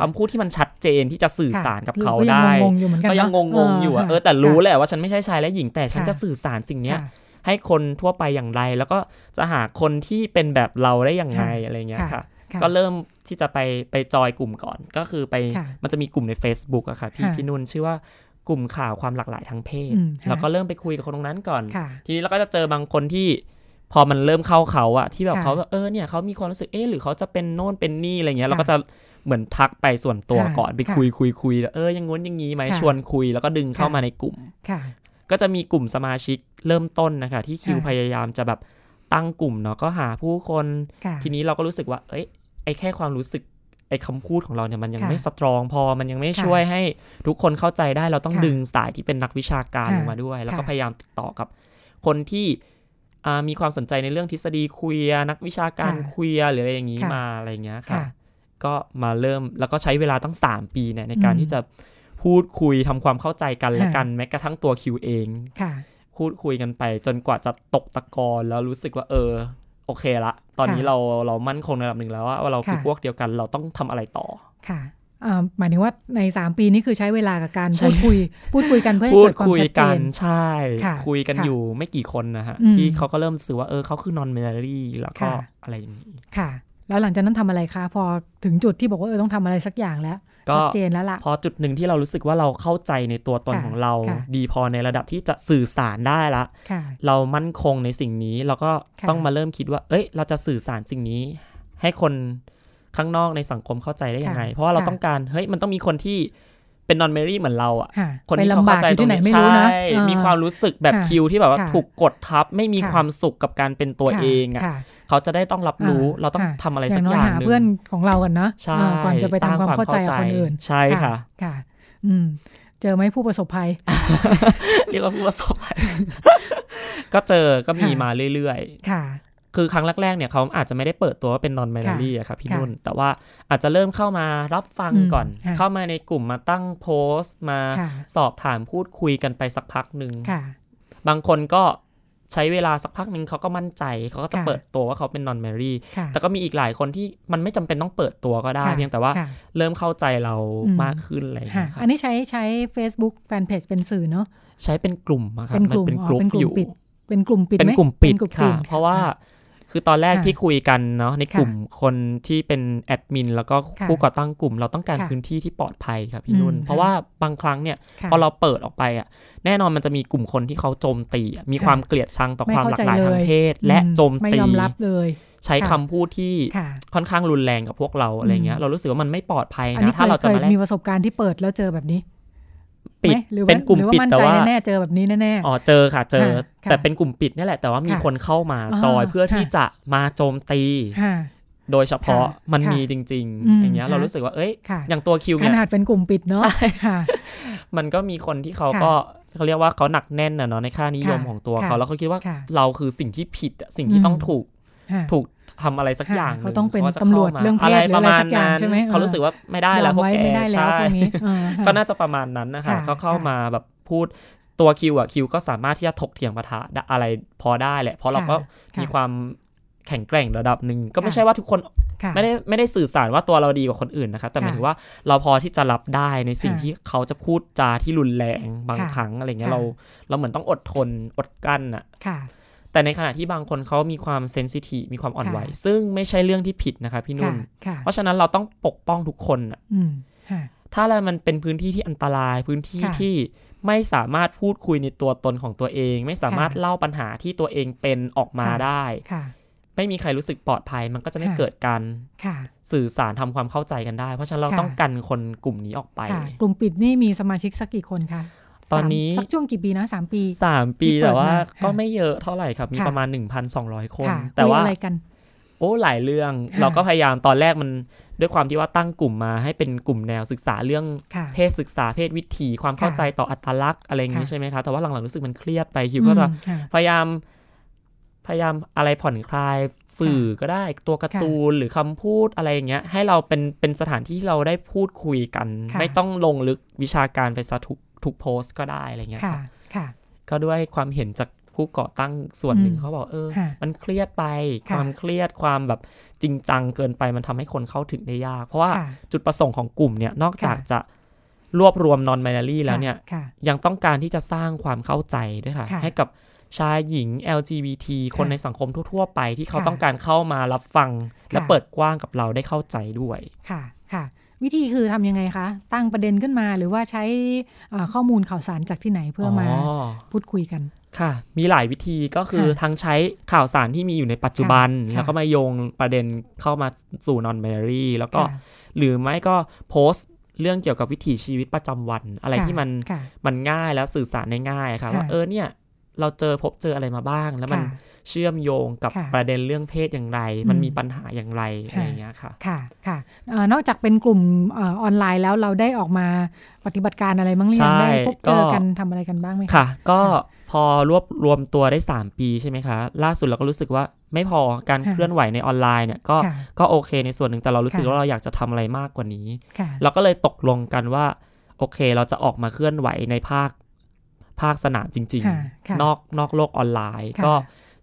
คำพูดที่มันชัดเจนที่จะสื่อสารกับเขาได้ก็ยังงงๆอยู่เออแต่รู้แหละว่าฉันไม่ใช่ชายและหญิงแต่ฉันจะสื่อสารสิ่งนี้ให้คนทั่วไปอย่างไรแล้วก็จะหาคนที่เป็นแบบเราได้อย่างไรอะไรเงี้ยค่ะก็เริ่มที่จะไปไปจอยกลุ่มก่อนก็คือไปมันจะมีกลุ่มใน Facebook อะค่ะพี่พี่นุ่นชื่อว่ากลุ่มข่าวความหลากหลายทางเพศแล้วก็เริ่มไปคุยกับคนตรงนั้นก่อนทีนี้เราก็จะเจอบางคนที่พอมันเริ่มเข้าเขาอะที่แบบเขาเออเนี่ยเขามีความรู้สึกเออหรือเขาจะเป็นโน่นเป็นนี่อะไรเงี้ยเราก็จะเหมือนทักไปส่วนตัวก่อนไปคุยคุยคุยเออยังง้นยังงี้ไหมชวนคุยแล้วก็ดึงเข้ามาในกลุ่มก็จะมีกลุ่มสมาชิกเริ่มต้นนะคะที่คิวพยายามจะแบบตั้งกลุ่มเนาะก็หาผู้คนทีนี้เราก็รู้สึกว่าเอ้ยไอ้แค่ความรู้สึกไอ้คำพูดของเราเนี่ยมันยังไม่สตรองพอมันยังไม่ช่วยให้ทุกคนเข้าใจได้เราต้องดึงสายที่เป็นนักวิชาการลงมาด้วยแล้วก็พยายามติดต่อกับคนที่มีความสนใจในเรื่องทฤษฎีเควียร์นักวิชาการเควียร์หรืออะไรอย่างนี้มาอะไรเงี้ยค่ะก็มาเริ่มแล้วก็ใช้เวลาตั้งสามปีเนี่ยในการที่จะพูดคุยทำความเข้าใจกันและกันแม้กระทั่งตัวคิวเองพูดคุยกันไปจนกว่าจะตกตะกอนแล้วรู้สึกว่าเออโอเคละตอนนี้เราเรามั่นคงในระดับหนึ่งแล้วว่าเราคือพวกเดียวกันเราต้องทำอะไรต่อค่ะหมายถึงว่าในสามปีนี้คือใช้เวลากับการพูดคุยพูดคุยกันเพื่อให้เกิดความชัดเจนใช่คุยกันอยู่ไม่กี่คนนะฮะที่เขาก็เริ่มสื่อว่าเออเขาคือ non-binary แล้วก็อะไรอย่างนี้ค่ะแล้วหลังจากนั้นทำอะไรคะพอถึงจุดที่บอกว่าเออต้องทำอะไรสักอย่างแล้วชัดเจนแล้วล่ะพอจุดหนึ่งที่เรารู้สึกว่าเราเข้าใจในตัวตนของเราดีพอในระดับที่จะสื่อสารได้ละเรามั่นคงในสิ่งนี้เราก็ต้องมาเริ่มคิดว่าเอ้ยเราจะสื่อสารสิ่งนี้ให้คนข้างนอกในสังคมเข้าใจได้ยังไงเพราะว่าเราต้องการเฮ้ยมันต้องมีคนที่เป็น non-binary เหมือนเราอ่ะคนที่เข้าใจตรงนี้ใช่มีความรู้สึกแบบคิวที่แบบว่าถูกกดทับไม่มีความสุขกับการเป็นตัวเองอ่ะเขาจะได้ต้องรับรู้เราต้องทำอะไรสักอย่างนึงเพื่อนของเรากันเนาะก่อนจะไปทำความเข้าใจกับคนอื่นใช่ค่ะค่ะอืมเจอไหมผู้ประสบภัยเรียกว่าผู้ประสบภัยก็เจอก็มีมาเรื่อยๆค่ะคือครั้งแรกๆเนี่ยเขาอาจจะไม่ได้เปิดตัวว่าเป็น non-binary อะครับพี่นุ่นแต่ว่าอาจจะเริ่มเข้ามารับฟังก่อนเข้ามาในกลุ่มมาตั้งโพสต์มาสอบถามพูดคุยกันไปสักพักนึงบางคนก็ใช้เวลาสักพักนึงเขาก็มั่นใจเขาก็จะเปิดตัวว่าเขาเป็น non-binary แต่ก็มีอีกหลายคนที่มันไม่จำเป็นต้องเปิดตัวก็ได้เพียงแต่ว่าเริ่มเข้าใจเรามากขึ้นอะไรอย่างเงี้ยอันนี้ใช้ใช้ Facebook Fanpage เป็นสื่อเนาะใช้เป็นกลุ่มอะครับมันเป็นกลุ่มอยู่เป็นกลุ่มปิดเป็นกลุ่มปิดค่ะเพราะว่าคือตอนแรกที่คุยกันเนาะในกลุ่มคนที่เป็นแอดมินแล้วก็ผู้ก่อตั้งกลุ่มเราต้องการพื้นที่ที่ปลอดภัยครับพี่นุ่นเพราะว่าบางครั้งเนี่ยพอเราเปิดออกไปอ่ะแน่นอนมันจะมีกลุ่มคนที่เขาโจมตีมีความเกลียดชังต่อความหลากหลายทางเพศและโจมตีไม่ยอมรับเลยใช้คำพูดที่ค่อนข้างรุนแรงกับพวกเราอะไรเงี้ยเรารู้สึกว่ามันไม่ปลอดภัยนะถ้าเราจะมีประสบการณ์ที่เปิดแล้วเจอแบบนี้ปิดเป็นกลุ่มปิดแต่ว่าแน่ๆเจอแบบนี้แน่ๆอ๋อเจอค่ะเจอแต่เป็นกลุ่มปิดนี่แหละแต่ว่ามีคนเข้ามาจอยเพื่อที่จะมาโจมตีโดยเฉพาะมันมีจริงๆอย่างเงี้ยเรารู้สึกว่าเอ้ยอย่างตัวคิวเนี่ยขนาดเป็นกลุ่มปิดเนาะใช่ค่ะมันก็มีคนที่เขาก็เขาเรียกว่าเขาหนักแน่นน่ะเนาะในค่านิยมของตัวเขาแล้วเขาคิดว่าเราคือสิ่งที่ผิดสิ่งที่ต้องถูกถูกทำอะไรสักอย่างเขาต้องเป็นตำรวจเรื่องเพศอะไรประมาณนั้นเขารู้สึกว่าไม่ได้แล้วพวกแกใช่ก็น่าจะประมาณนั้นนะคะเขาเข้ามาแบบพูดตัวคิวอ่ะคิวก็สามารถที่จะถกเถียงปะทะอะไรพอได้แหละเพราะเราก็มีความแข็งแกร่งระดับหนึ่งก็ไม่ใช่ว่าทุกคนไม่ได้ไม่ได้สื่อสารว่าตัวเราดีกว่าคนอื่นนะคะแต่หมายถึงว่าเราพอที่จะรับได้ในสิ่งที่เขาจะพูดจาที่รุนแรงบางครั้งอะไรเงี้ยเราเราเหมือนต้องอดทนอดกั้นอ่ะแต่ในขณะที่บางคนเขามีความเซนซิทีฟมีความอ่อนไหวซึ่งไม่ใช่เรื่องที่ผิดนะคะพี่นุ่นเพราะฉะนั้นเราต้องปกป้องทุกคนอ่ะถ้าอะไรมันเป็นพื้นที่ที่อันตรายพื้นที่ที่ไม่สามารถพูดคุยในตัวตนของตัวเองไม่สามารถเล่าปัญหาที่ตัวเองเป็นออกมาได้ไม่มีใครรู้สึกปลอดภัยมันก็จะไม่เกิดการสื่อสารทำความเข้าใจกันได้เพราะฉะนั้นเราต้องกันคนกลุ่มนี้ออกไปกลุ่มปิดนี่มีสมาชิกสักกี่คนคะตอนนี้สักช่วงกี่ปีนะสามปีสามปีแต่ว่าก็ไม่เยอะเท่าไหร่ครับมีประมาณ หนึ่งพันสองร้อย คนแต่ว่าโอ้หลายเรื่องเราก็พยายามตอนแรกมันด้วยความที่ว่าตั้งกลุ่มมาให้เป็นกลุ่มแนวศึกษาเรื่องเพศศึกษาเพศวิถีความเข้าใจต่ออัตลักษณ์อะไรอย่างนี้ใช่ไหมคะแต่ว่าหลังๆรู้สึกมันเครียดไปคิวก็จะพยายามพยายามอะไรผ่อนคลายสื่อก็ได้ตัวการ์ตูนหรือคำพูดอะไรอย่างเงี้ยให้เราเป็นเป็นสถานที่ที่เราได้พูดคุยกันไม่ต้องลงลึกวิชาการไปซะทุกทุกโพสก็ได้อะไรเงี้ยค่ะก็ด้วยความเห็นจาก ผู้ก่อตั้งส่วนหนึ่งเขาบอกเออมันเครียดไปความเครียดความแบบจริงจังเกินไปมันทำให้คนเข้าถึงได้ยากเพราะว่าจุดประสงค์ของกลุ่มเนี่ยนอกจากจะรวบรวม non-binary แล้วเนี่ยยังต้องการที่จะสร้างความเข้าใจด้วยค่ะให้กับชายหญิง แอล จี บี ที คนในสังคมทั่วๆไปที่เขาต้องการเข้ามารับฟังและเปิดกว้างกับเราได้เข้าใจด้วยค่ะค่ะวิธีคือทำยังไงคะตั้งประเด็นขึ้นมาหรือว่าใช้ข้อมูลข่าวสารจากที่ไหนเพื่อมาพูดคุยกันค่ะมีหลายวิธีก็คือทั้งใช้ข่าวสารที่มีอยู่ในปัจจุบันแล้วก็มาโยงประเด็นเข้ามาสู่ non-binary แล้วก็หรือไม่ก็โพสต์เรื่องเกี่ยวกับวิถีชีวิตประจำวันอะไรที่มันมันง่ายแล้วสื่อสารได้ง่ายค่ะว่าเออเนี่ยเราเจอพบเจออะไรมาบ้างแล้วมันเชื่อมโยงกับประเด็นเรื่องเพศอย่างไรมันมีปัญหาอย่างไรอะไรอย่างเงี้ยค่ะค่ะค่ะนอกจากเป็นกลุ่มออนไลน์แล้วเราได้ออกมาปฏิบัติการอะไรบ้างหรือยังได้พบเจอกันทำอะไรกันบ้างไหมคะก็พอรวบรวมตัวได้สามปีใช่ไหมคะล่าสุดเราก็รู้สึกว่าไม่พอการเคลื่อนไหวในออนไลน์เนี่ยก็ก็โอเคในส่วนหนึ่งแต่เรารู้สึกว่าเราอยากจะทำอะไรมากกว่านี้เราก็เลยตกลงกันว่าโอเคเราจะออกมาเคลื่อนไหวในภาคภาคสนามจริงๆนอกนอกโลกออนไลน์ก็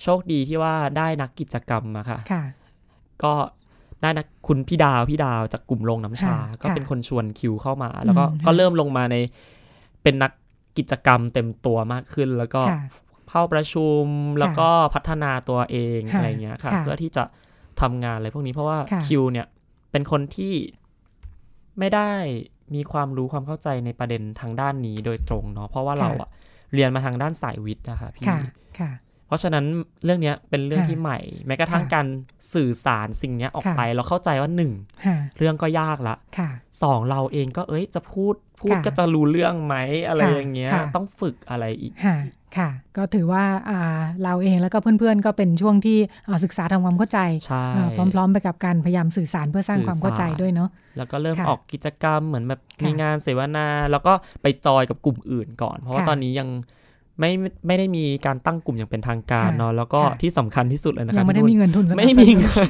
โชคดีที่ว่าได้นักกิจกรรมมาค่ะก็ได้นักคุณพี่ดาวพี่ดาวจากกลุ่มโรงน้ำชาก็เป็นคนชวนคิวเข้ามาแล้วก็ก็เริ่มลงมาในเป็นนักกิจกรรมเต็มตัวมากขึ้นแล้วก็เข้าประชุมแล้วก็พัฒนาตัวเองอะไรเงี้ยค่ะเพื่อที่จะทำงานอะไรพวกนี้เพราะว่าคิวเนี่ยเป็นคนที่ไม่ได้มีความรู้ความเข้าใจในประเด็นทางด้านนี้โดยตรงเนาะเพราะว่าเราอะเรียนมาทางด้านสายวิทย์นะคะพี่เพราะฉะนั้นเรื่องนี้เป็นเรื่องที่ใหม่แม้กระทั่งการสื่อสารสิ่งนี้ออกไปเราเข้าใจว่าหนึ่งเรื่องก็ยากละสองเราเองก็เอ้ยจะพูดพูดก็จะรู้เรื่องไหมอะไรอย่างเงี้ยต้องฝึกอะไรอีกค่ะก็ถือว่าเราเองแล้วก็เพื่อนๆก็เป็นช่วงที่ศึกษาทำความเข้าใจพร้อมๆไปกับการพยายามสื่อสารเพื่อสร้างความเข้าใจด้วยเนาะแล้วก็เริ่มออกกิจกรรมเหมือนแบบมีงานเสวนาแล้วก็ไปจอยกับกลุ่มอื่นก่อนเพราะว่าตอนนี้ยังไม่ไม่ได้มีการตั้งกลุ่มอย่างเป็นทางการเนาะแล้วก็ที่สำคัญที่สุดเลยนะครับยังไม่ได้มีเงินทุนไม่มีเงิน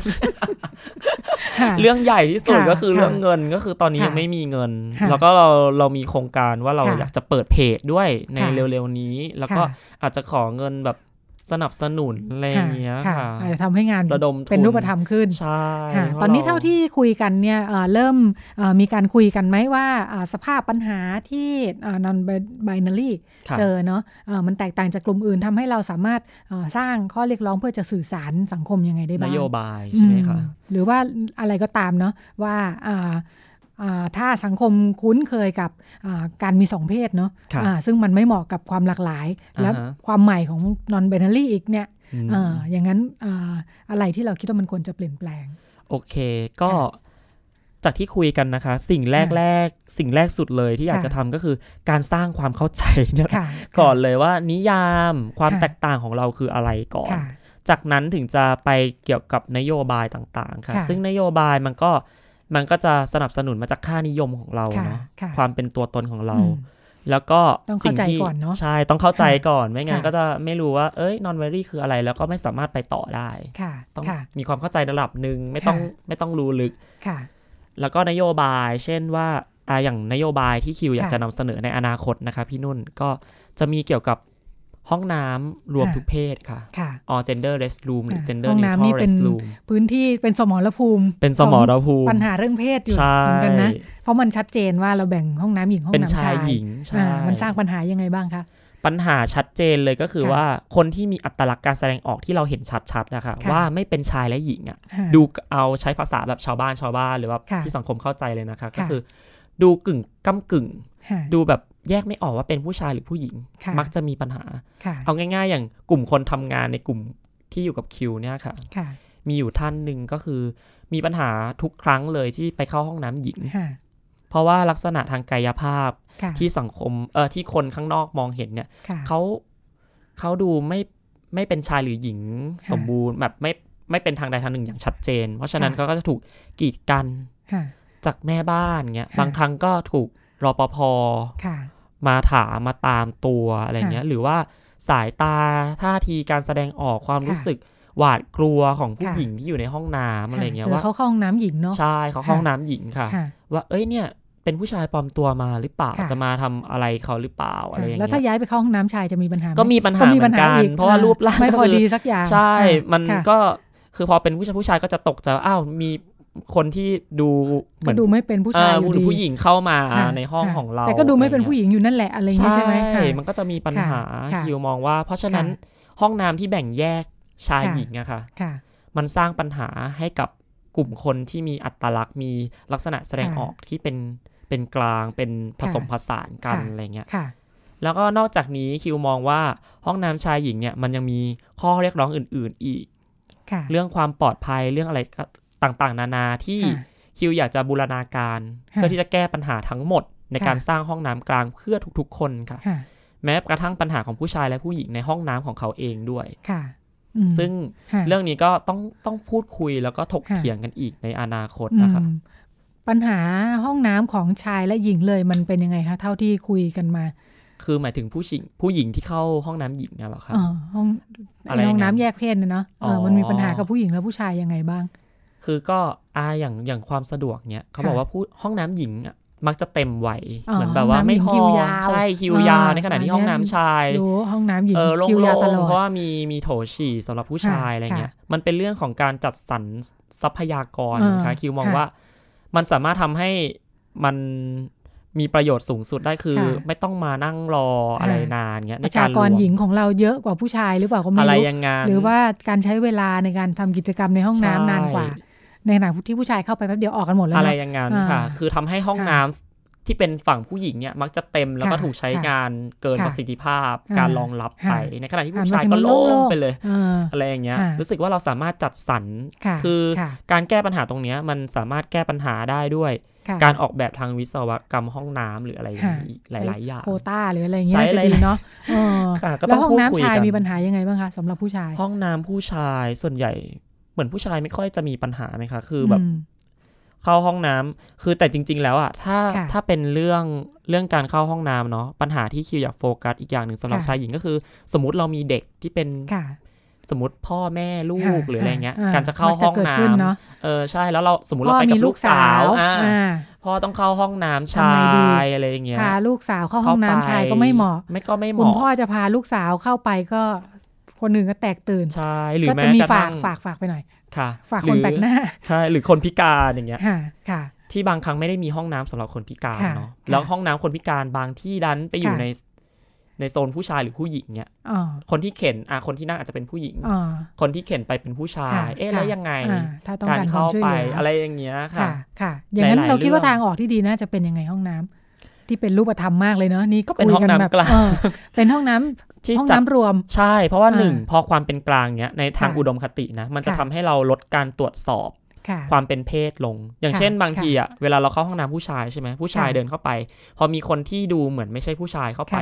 เรื่องใหญ่ที่สุดก็คือเรื่องเงินก็คือตอนนี้ยังไม่มีเงินแล้วก็เราเรามีโครงการว่าเราอยากจะเปิดเพจด้วยในเร็วๆนี้แล้วก็อาจจะขอเงินแบบสนับสนุนอะไรอย่างเงี้ยค่ะอาจจะทำให้งานเป็นรูปธรรมขึ้นใช่ตอนนี้เท่าที่คุยกันเนี่ยเริ่มมีการคุยกันไหมว่าสภาพปัญหาที่ non-binary เจอเนาะมันแตกต่างจากกลุ่มอื่นทำให้เราสามารถสร้างข้อเรียกร้องเพื่อจะสื่อสารสังคมยังไงได้บ้างนโยบายใช่ไหมคะหรือว่าอะไรก็ตามเนาะว่าถ้าสังคมคุ้นเคยกับการมีสองเพศเนาะซึ่งมันไม่เหมาะกับความหลากหลายและความใหม่ของ non-binary อีกเนี่ย อ, อย่างนั้น อ, อะไรที่เราคิดว่ามันควรจะเปลี่ยนแปลงโอเคก็จากที่คุยกันนะคะสิ่งแรกแรกสิ่งแรกสุดเลยที่อยากจะทำก็คือการสร้างความเข้าใจเนี่ยก่อนเลยว่านิยามความแตกต่างของเราคืออะไรก่อนจากนั้นถึงจะไปเกี่ยวกับนโยบายต่างๆค่ะซึ่งนโยบายมันก็มันก็จะสนับสนุนมาจากค่านิยมของเราเนาะความเป็นตัวตนของเราแล้วก็สิ่งที่ใช่ต้องเข้าใจก่อนไม่งั้นก็จะไม่รู้ว่าเอ้ย non-binary คืออะไรแล้วก็ไม่สามารถไปต่อได้ต้องมีความเข้าใจระดับนึงไม่ต้องไม่ต้องรู้ลึกแล้วก็นโยบายเช่นว่าอย่างนโยบายที่คิวอยากจะนำเสนอในอนาคตนะคะพี่นุ่นก็จะมีเกี่ยวกับห้องน้ำรวมทุกเพศค่ะ all gender restroom หรือ gender neutral restroom พื้นที่เป็นสมรภูมิเป็นสมรภูมิปัญหาเรื่องเพศอยู่เหมือนกันนะเพราะมันชัดเจนว่าเราแบ่งห้องน้ำหญิงห้องน้ำชายมันสร้างปัญหายังไงบ้างคะปัญหาชัดเจนเลยก็คือว่าคนที่มีอัตลักษณ์การแสดงออกที่เราเห็นชัดๆนะคะว่าไม่เป็นชายและหญิงอ่ะดูเอาใช้ภาษาแบบชาวบ้านชาวบ้านหรือว่าที่สังคมเข้าใจเลยนะคะก็คือดูกึ่งก้ำกึ่งดูแบบแยกไม่ออกว่าเป็นผู้ชายหรือผู้หญิงมักจะมีปัญหาเอาง่ายๆอย่างกลุ่มคนทำงานในกลุ่มที่อยู่กับคิวเนี่ยค่ะมีอยู่ท่านหนึ่งก็คือมีปัญหาทุกครั้งเลยที่ไปเข้าห้องน้ำหญิงเพราะว่าลักษณะทางกายภาพที่สังคมเอ่อที่คนข้างนอกมองเห็นเนี่ยเขาเขาดูไม่ไม่เป็นชายหรือหญิงสมบูรณ์แบบไม่ไม่เป็นทางใดทางหนึ่งอย่างชัดเจนเพราะฉะนั้นก็จะถูกกีดกันจากแม่บ้านเงี้ยบางครั้งก็ถูกรปภ.มาถามมาตามตัวอะไรเงี้ยหรือว่าสายตาท่าทีการแสดงออกความรู้สึกหวาดกลัวของผู้หญิงที่อยู่ในห้องน้ำอะไรเงี้ยว่าเขาเข้าห้องน้ำหญิงเนาะใช่เขาเข้าห้องน้ำหญิงค่ะว่าเอ้ยเนี่ย เป็นผู้ชายปลอมตัวมาหรือเปล่าจะมาทำอะไรเขาหรือเปล่าอะไรอย่างเงี้ยแล้วถ้าย้ายไปเข้าห้องน้ำชายจะมีปัญหาก็มีปัญหาเหมือนกันเพราะว่ารูปร่างไม่พอดีสักอย่างใช่มันก็คือพอเป็นผู้ชายผู้ชายก็จะตกใจอ้าวมีคนที่ดูเหมือนดูไม่เป็นผู้ชายอยู่ดีผู้หญิงเข้ามาในห้องของเราแต่ก็ดูไม่เป็นผู้หญิงอยู่นั่นแหละอะไรอย่างนี้ใช่ไหมใช่มันก็จะมีปัญหาคิวมองว่าเพราะฉะนั้นห้องน้ำที่แบ่งแยกชายหญิงอะค่ะมันสร้างปัญหาให้กับกลุ่มคนที่มีอัตลักษณ์มีลักษณะแสดงออกที่เป็นเป็นกลางเป็นผสมผสานกันอะไรเงี้ยแล้วก็นอกจากนี้คิวมองว่าห้องน้ำชายหญิงเนี่ยมันยังมีข้อเรียกร้องอื่นๆอีกเรื่องความปลอดภัยเรื่องอะไรต่างๆนานาที่คิวอยากจะบูรณาการเพื่อที่จะแก้ปัญหาทั้งหมดในการสร้างห้องน้ำกลางเพื่อทุกๆคนค่ะแม้กระทั่งปัญหาของผู้ชายและผู้หญิงในห้องน้ำของเขาเองด้วยซึ่งเรื่องนี้ก็ต้องต้องพูดคุยแล้วก็ถกเถียงกันอีกในอนาคตนะคะปัญหาห้องน้ำของชายและหญิงเลยมันเป็นยังไงคะเท่าที่คุยกันมาคือหมายถึงผู้หญิงผู้หญิงที่เข้าห้องน้ำหญิงนะหรอคะอ๋อห้องห้องน้ำแยกเพศเนาะมันมีปัญหากับผู้หญิงและผู้ชายยังไงบ้างคือก็อาอย่างอย่างความสะดวกเนี่ยเขาบอกว่าผู้ห้องน้ำหญิงอ่ะมักจะเต็มไวเหมือนแบบว่าไม่พอใช่คิวยาวในขณะที่ห้องน้ำชายดูห้องน้ำหญิงคิวยาวตลอดเพราะว่ามีมีโถฉี่สำหรับผู้ชายอะไรเงี้ยมันเป็นเรื่องของการจัดสรรทรัพยากรค่ะคิวมองว่ามันสามารถทำให้มันมีประโยชน์สูงสุดได้คือไม่ต้องมานั่งรออะไรนานเงี้ยประชากรหญิงของเราเยอะกว่าผู้ชายหรือเปล่าก็ไม่รู้หรือว่าการใช้เวลาในการทำกิจกรรมในห้องน้ำนานกว่าในขณะที่ผู้ชายเข้าไปแป๊บเดียวออกกันหมดแล้วอะไรอย่างงั้นค่ะคือทำให้ห้องน้ำที่เป็นฝั่งผู้หญิงเนี่ยมักจะเต็มแล้วก็ถูกใช้งานเกินประสิทธิภาพการรองรับไปในขณะที่ผู้ชายก็โล่งไปเลยอะไรอย่างเงี้ยรู้สึกว่าเราสามารถจัดสรรคือการแก้ปัญหาตรงเนี้ยมันสามารถแก้ปัญหาได้ด้วยการออกแบบทางวิศวกรรมห้องน้ำหรืออะไรอย่างนี้หลายๆอย่างโคต้าหรืออะไรอย่างเงี้ยจะดีเนาะแล้วห้องน้ำชายมีปัญหายังไงบ้างคะสำหรับผู้ชายห้องน้ำผู้ชายส่วนใหญ่เหมือนผู้ชายไม่ค่อยจะมีปัญหาไหมคะคือแบบเข้าห้องน้ำคือแต่จริงๆแล้วอะถ้าถ้าเป็นเรื่องเรื่องการเข้าห้องน้ำเนาะปัญหาที่คิวอยากโฟกัสอีกอย่างหนึ่งสำหรับชายหญิงก็คือสมมติเรามีเด็กที่เป็นสมมติพ่อแม่ลูกหรืออะไรเงี้ยการจะเข้าห้องน้ำเออใช่แล้วเราสมมติเราไปกับลูกสาวพ่อต้องเข้าห้องน้ำชายอะไรอย่างเงี้ยพาลูกสาวเข้าห้องน้ำชายก็ไม่เหมาะไม่ก็ไม่เหมาะคุณพ่อจะพาลูกสาวเข้าไปก็คนหนึ่งก็แตกตื่นใช่หรือแม้กระทั่งฝากฝากไปหน่อยค่ะฝากคนแปลกหน้าใช่หรือคนพิการอย่างเงี้ยค่ะที่บางครั้งไม่ได้มีห้องน้ำสำหรับคนพิการเนาะแล้วห้องน้ำคนพิการบางที่ดันไปอยู่ในในโซนผู้ชายหรือผู้หญิงเนี่ยคนที่เข็นอ่ะคนที่นั่งอาจจะเป็นผู้หญิงคนที่เข็นไปเป็นผู้ชายเอ๊ะแล้วยังไงการเข้าไปอะไรอย่างเงี้ยค่ะค่ะอย่างนั้นเราคิดว่าทางออกที่ดีน่าจะเป็นยังไงห้องน้ำที่เป็นรูปธรรมมากเลยเนาะนี่ก็เป็นห้องน้ำกลาง เป็นห้องน้ำที่ห้องน้ำรวมใช่เพราะว่าหนึ่งพอความเป็นกลางเนี้ยในทางอุดมคตินะมันจะทำให้เราลดการตรวจสอบความเป็นเพศลงอย่างเช่นบางทีอ่ะเวลาเราเข้าห้องน้ำผู้ชายใช่ไหมผู้ชายเดินเข้าไปพอมีคนที่ดูเหมือนไม่ใช่ผู้ชายเข้าไป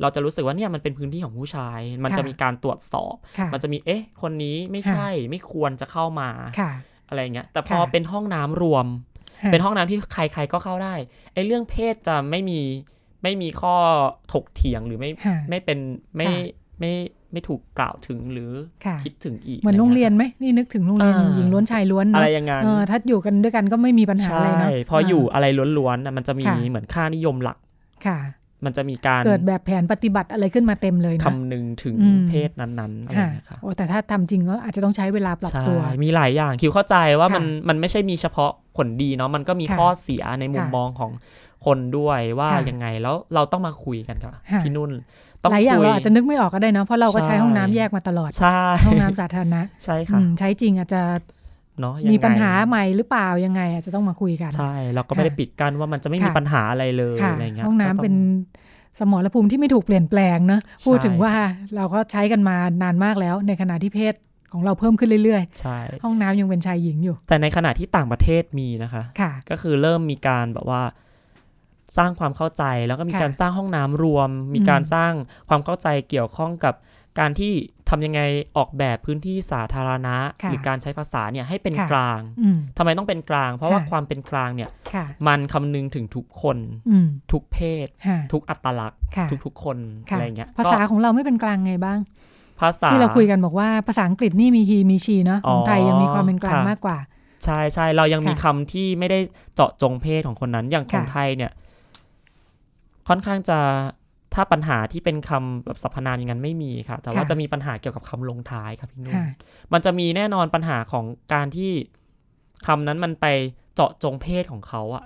เราจะรู้สึกว่าเนี่ยมันเป็นพื้นที่ของผู้ชายมันจะมีการตรวจสอบมันจะมีเอ๊ะคนนี้ไม่ใช่ไม่ควรจะเข้ามาอะไรเงี้ยแต่พอเป็นห้องน้ำรวมเป็นห้องน้ำที่ใครๆก็เข้าได้ไอ้เรื่องเพศจะไม่มีไม่มีข้อถกเถียงหรือไม่ไม่เป็นไม่ไม่ไม่ถูกกล่าวถึงหรือคิดถึงอีกเหมือนโรงเรียนไหมนี่นึกถึงโรงเรียนหญิงล้วนชายล้วนอะไรอย่างเงี้ยถ้าอยู่กันด้วยกันก็ไม่มีปัญหาอะไรเนาะพออยู่อะไรล้วนๆมันจะมีเหมือนค่านิยมหลักมันจะมีการเกิดแบบแผนปฏิบัติอะไรขึ้นมาเต็มเลยนะคำนึงถึงเพศนั้นๆอะไรนะคะโอ้แต่ถ้าทำจริงก็อาจจะต้องใช้เวลาปรับตัวมีหลายอย่างคิวเข้าใจว่ามันมันไม่ใช่มีเฉพาะผลดีเนาะมันก็มีข้อเสียในมุมมองของคนด้วยว่ายังไงแล้วเราต้องมาคุยกันค่ะพี่นุ่นหลายอย่างเราอาจจะนึกไม่ออกก็ได้เนาะเพราะเราก็ใช้ห้องน้ำแยกมาตลอดห้องน้ำสาธารณะใช่ค่ะใช้จริงอาจจะมีปัญหาใหม่หรือเปล่ายังไงอาจจะต้องมาคุยกันใช่เราก็ไม่ได้ปิดกั้นว่ามันจะไม่มีปัญหาอะไรเลยอะไรเงี้ยห้องน้ำเป็นสมรภูมิที่ไม่ถูกเปลี่ยนแปลงนะพูดถึงว่าเราก็ใช้กันมานานมากแล้วในขณะที่เพศของเราเพิ่มขึ้นเรื่อยๆใช่ห้องน้ำยังเป็นชายหญิงอยู่แต่ในขณะที่ต่างประเทศมีนะคะก็คือเริ่มมีการแบบว่าสร้างความเข้าใจแล้วก็มีการสร้างห้องน้ำรวมมีการสร้างความเข้าใจเกี่ยวข้องกับการที่ทำยังไงออกแบบพื้นที่สาธารณะหรือการใช้ภาษาเนี่ยให้เป็นกลางทำไมต้องเป็นกลางเพราะว่าความเป็นกลางเนี่ยมันคำนึงถึงทุกคนทุกเพศทุกอัตลักษณ์ทุกๆคนอะไรเงี้ยภาษาของเราไม่เป็นกลางไงบ้างที่เราคุยกันบอกว่าภาษาอังกฤษนี่มีฮีมีชีเนาะของไทยยังมีความเป็นกลางมากกว่า ใช่ใช่เรายังมีคำที่ไม่ได้เจาะจงเพศของคนนั้นอย่างของไทยเนี่ยค่อนข้างจะถ้าปัญหาที่เป็นคำแบบสรรพนามอย่างนั้นไม่มีค่ะแต่ว่าจะมีปัญหาเกี่ยวกับคำลงท้ายครับพี่นุ่นมันจะมีแน่นอนปัญหาของการที่คำนั้นมันไปเจาะจงเพศของเขาอะ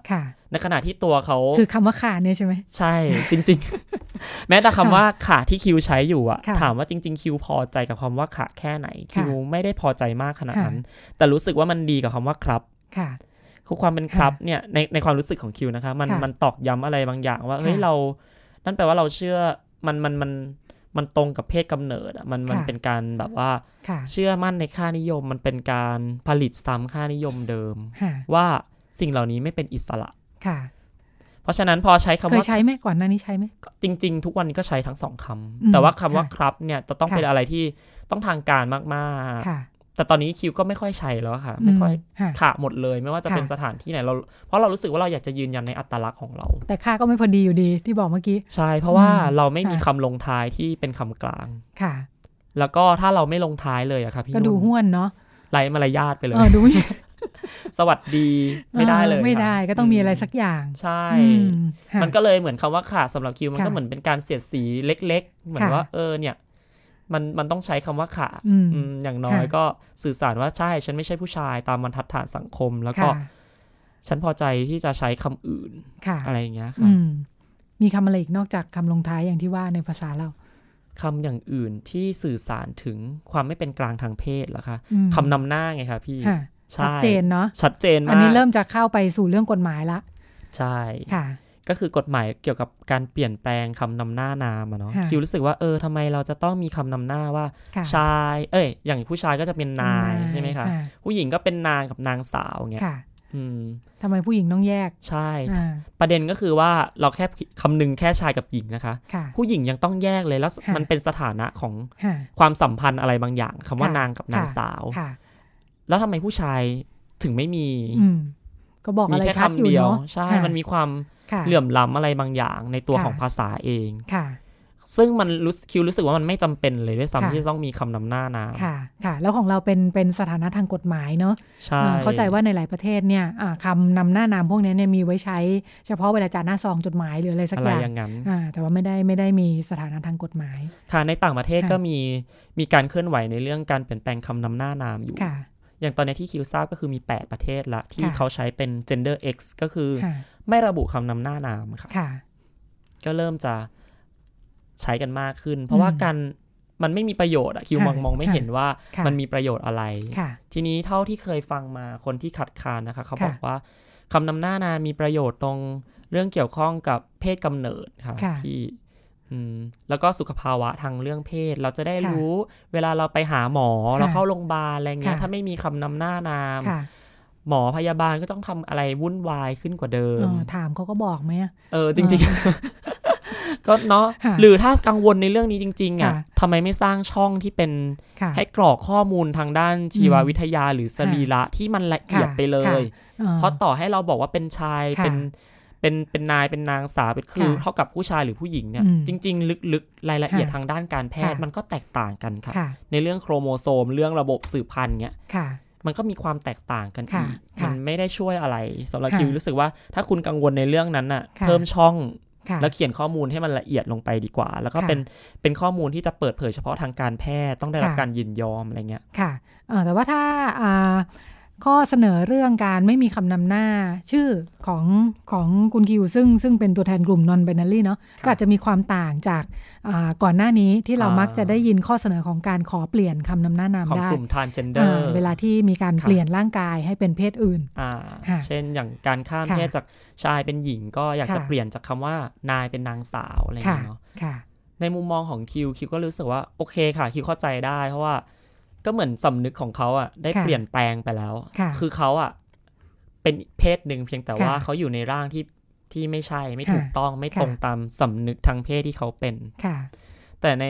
ในขณะที่ตัวเขาคือคำว่าขาเนี่ยใช่ไหมใช่จริงๆแม้แต่คำว่าขาที่คิวใช้อยู่อะถามว่าจริงๆคิวพอใจกับคำว่าขาแค่ไหนคิวไม่ได้พอใจมากขนาดนั้นแต่รู้สึกว่ามันดีกับคำว่าครับคือความเป็นครับเนี่ยในในความรู้สึกของคิวนะคะมันมันตอกย้ำอะไรบางอย่างว่าเฮ้ยเรานั่นแปลว่าเราเชื่อมันมันมันมันตรงกับเพศกำเนิดอ่ะมันมันเป็นการแบบว่าเชื่อมั่นในค่านิยมมันเป็นการผลิตซ้ำค่านิยมเดิมว่าสิ่งเหล่านี้ไม่เป็นอิสระค่ะเพราะฉะนั้นพอใช้คำว่าเคยใช้ไหมก่อนหน้านี้ใช้ไหมจริงๆทุกวันนี้ก็ใช้ทั้งสองคำแต่ว่าคำว่าครับเนี่ยจะต้องเป็นอะไรที่ต้องทางการมากๆแต่ตอนนี้คิวก็ไม่ค่อยใช้แล้วค่ะไม่ค่อยขาหมดเลยไม่ว่าจะเป็นสถานที่ไหนเราเพราะเรารู้สึกว่าเราอยากจะยืนยันในอัตลักษณ์ของเราแต่ค่าก็ไม่พอดีอยู่ดีที่บอกเมื่อกี้ใช่เพราะว่าเราไม่มีคำลงท้ายที่เป็นคำกลางค่ะแล้วก็ถ้าเราไม่ลงท้ายเลยอะค่ะพี่ก็ดูห้วนเนาะไร้มารยาทไปเลยเออดู สวัสดีไม่ได้เลยไม่ได้ก็ต้องมีอะไรสักอย่างใช่มันก็เลยเหมือนคำว่าขาสำหรับคิวมันก็เหมือนเป็นการเสียดสีเล็กๆเหมือนว่าเออเนี่ยมันมันต้องใช้คำว่าขาอย่างน้อยก็สื่อสารว่าใช่ฉันไม่ใช่ผู้ชายตามบรรทัดฐานสังคมแล้วก็ฉันพอใจที่จะใช้คำอื่นอะไรอย่างเงี้ยค่ะมีคำอะไรอีกนอกจากคำลงท้ายอย่างที่ว่าในภาษาเราคำอย่างอื่นที่สื่อสารถึงความไม่เป็นกลางทางเพศเหรอคะคำนำหน้าไงคะพี่ชัดเจนเนาะชัดเจนมากอันนี้เริ่มจะเข้าไปสู่เรื่องกฎหมายละใช่ค่ะก็คือกฎหมายเกี่ยวกับการเปลี่ยนแปลงคำนำหน้านามอะเนาะคิวรู้สึกว่าเออทำไมเราจะต้องมีคำนำหน้าว่าชายเอ้ยอย่างผู้ชายก็จะเป็นนายใช่ไหมคะผู้หญิงก็เป็นนางกับนางสาวเงี้ยทำไมผู้หญิงต้องแยกใช่ประเด็นก็คือว่าเราแค่คำนึงแค่ชายกับหญิงนะคะผู้หญิงยังต้องแยกเลยแล้วมันเป็นสถานะของความสัมพันธ์อะไรบางอย่างคำว่านางกับนางสาวแล้วทำไมผู้ชายถึงไม่มีก็บอกอะไรชัดอยู่เนาะใช่มันมีความเหลื่อมล้ำอะไรบางอย่างในตัวของภาษาเองซึ่งมันรู้คิวรู้สึกว่ามันไม่จำเป็นเลยด้วยซ้ำที่ต้องมีคำนำหน้านะค่ะค่ะแล้วของเราเป็นเป็นสถานะทางกฎหมายเนาะเข้าใจว่าในหลายประเทศเนี่ยคำนำหน้านามพวกนี้เนี่ยมีไว้ใช้เฉพาะเวลาจ่าหน้าซองจดหมายหรืออะไรสักอย่างแต่ว่าไม่ได้ไม่ได้มีสถานะทางกฎหมายค่ะในต่างประเทศก็มีมีการเคลื่อนไหวในเรื่องการเปลี่ยนแปลงคำนำหน้านามอยู่อย่างตอนนี้ที่คิวทราบก็คือมีแปดประเทศละที่เขาใช้เป็น gender x ก็คือไม่ระบุคำนำหน้านามค่ะก็เริ่มจะใช้กันมากขึ้นเพราะว่าการมันไม่มีประโยชน์อะคิวมองมองไม่เห็นว่ามันมีประโยชน์อะไรทีนี้เท่าที่เคยฟังมาคนที่คัดค้านนะคะเขาบอกว่าคำนำหน้านามมีประโยชน์ตรงเรื่องเกี่ยวข้องกับเพศกำเนิดค่ะที่แล้วก็สุขภาวะทางเรื่องเพศเราจะได้รู้เวลาเราไปหาหมอเราเข้าโรงพยาบาลอะไรเงี้ยถ้าไม่มีคำนำหน้านามหมอพยาบาลก็ต้องทำอะไรวุ่นวายขึ้นกว่าเดิมถามเขาก็บอกไหมเออจริงๆก็เนาะหรือถ้ากังวลในเรื่องนี้จริงๆอ่ะทำไมไม่สร้างช่องที่เป็นให้กรอกข้อมูลทางด้านชีววิทยาหรือสรีระที่มันละเอียดไปเลยเพราะต่อให้เราบอกว่าเป็นชายเป็นเป็นเป็นนายเป็นนางสาวเป็นคือเท่ากับผู้ชายหรือผู้หญิงเนี่ยจริงๆลึกๆรายละเอียดทางด้านการแพทย์มันก็แตกต่างกันค่ะในเรื่องโครโมโซมเรื่องระบบสืบพันธุ์เนี่ยมันก็มีความแตกต่างกันอีกมันไม่ได้ช่วยอะไรสำหรับคิวรู้สึกว่าถ้าคุณกังวลในเรื่องนั้นน่ะเพิ่มช่องแล้วเขียนข้อมูลให้มันละเอียดลงไปดีกว่าแล้วก็เป็นเป็นข้อมูลที่จะเปิดเผยเฉพาะทางการแพทย์ต้องได้รับการยินยอมอะไรเงี้ยค่ะแต่ว่าถ้าข้อเสนอเรื่องการไม่มีคำนำหน้าชื่อของของคุณคิวซึ่งซึ่งเป็นตัวแทนกลุ่ม non-binary เนาะก็อาจจะมีความต่างจากก่อนหน้านี้ที่เรามักจะได้ยินข้อเสนอของการขอเปลี่ยนคำนำหน้านามได้ของกลุ่ม transgender เวลาที่มีการเปลี่ยนร่างกายให้เป็นเพศอื่นเช่นอย่างการข้ามเพศจากชายเป็นหญิงก็อยากจะเปลี่ยนจากคำว่านายเป็นนางสาวอะไรอย่างเงี้ยเนาะในมุมมองของคิวคิวก็รู้สึกว่าโอเคค่ะคิวเข้าใจได้เพราะว่าก็เหมือนสำนึกของเขาอ่ะได้เปลี่ยนแปลงไปแล้วคือเขาอ่ะเป็นเพศหนึ่งเพียงแต่ว่าเขาอยู่ในร่างที่ที่ไม่ใช่ไม่ถูกต้องไม่ตรงตามสำนึกทางเพศที่เขาเป็นแต่ใน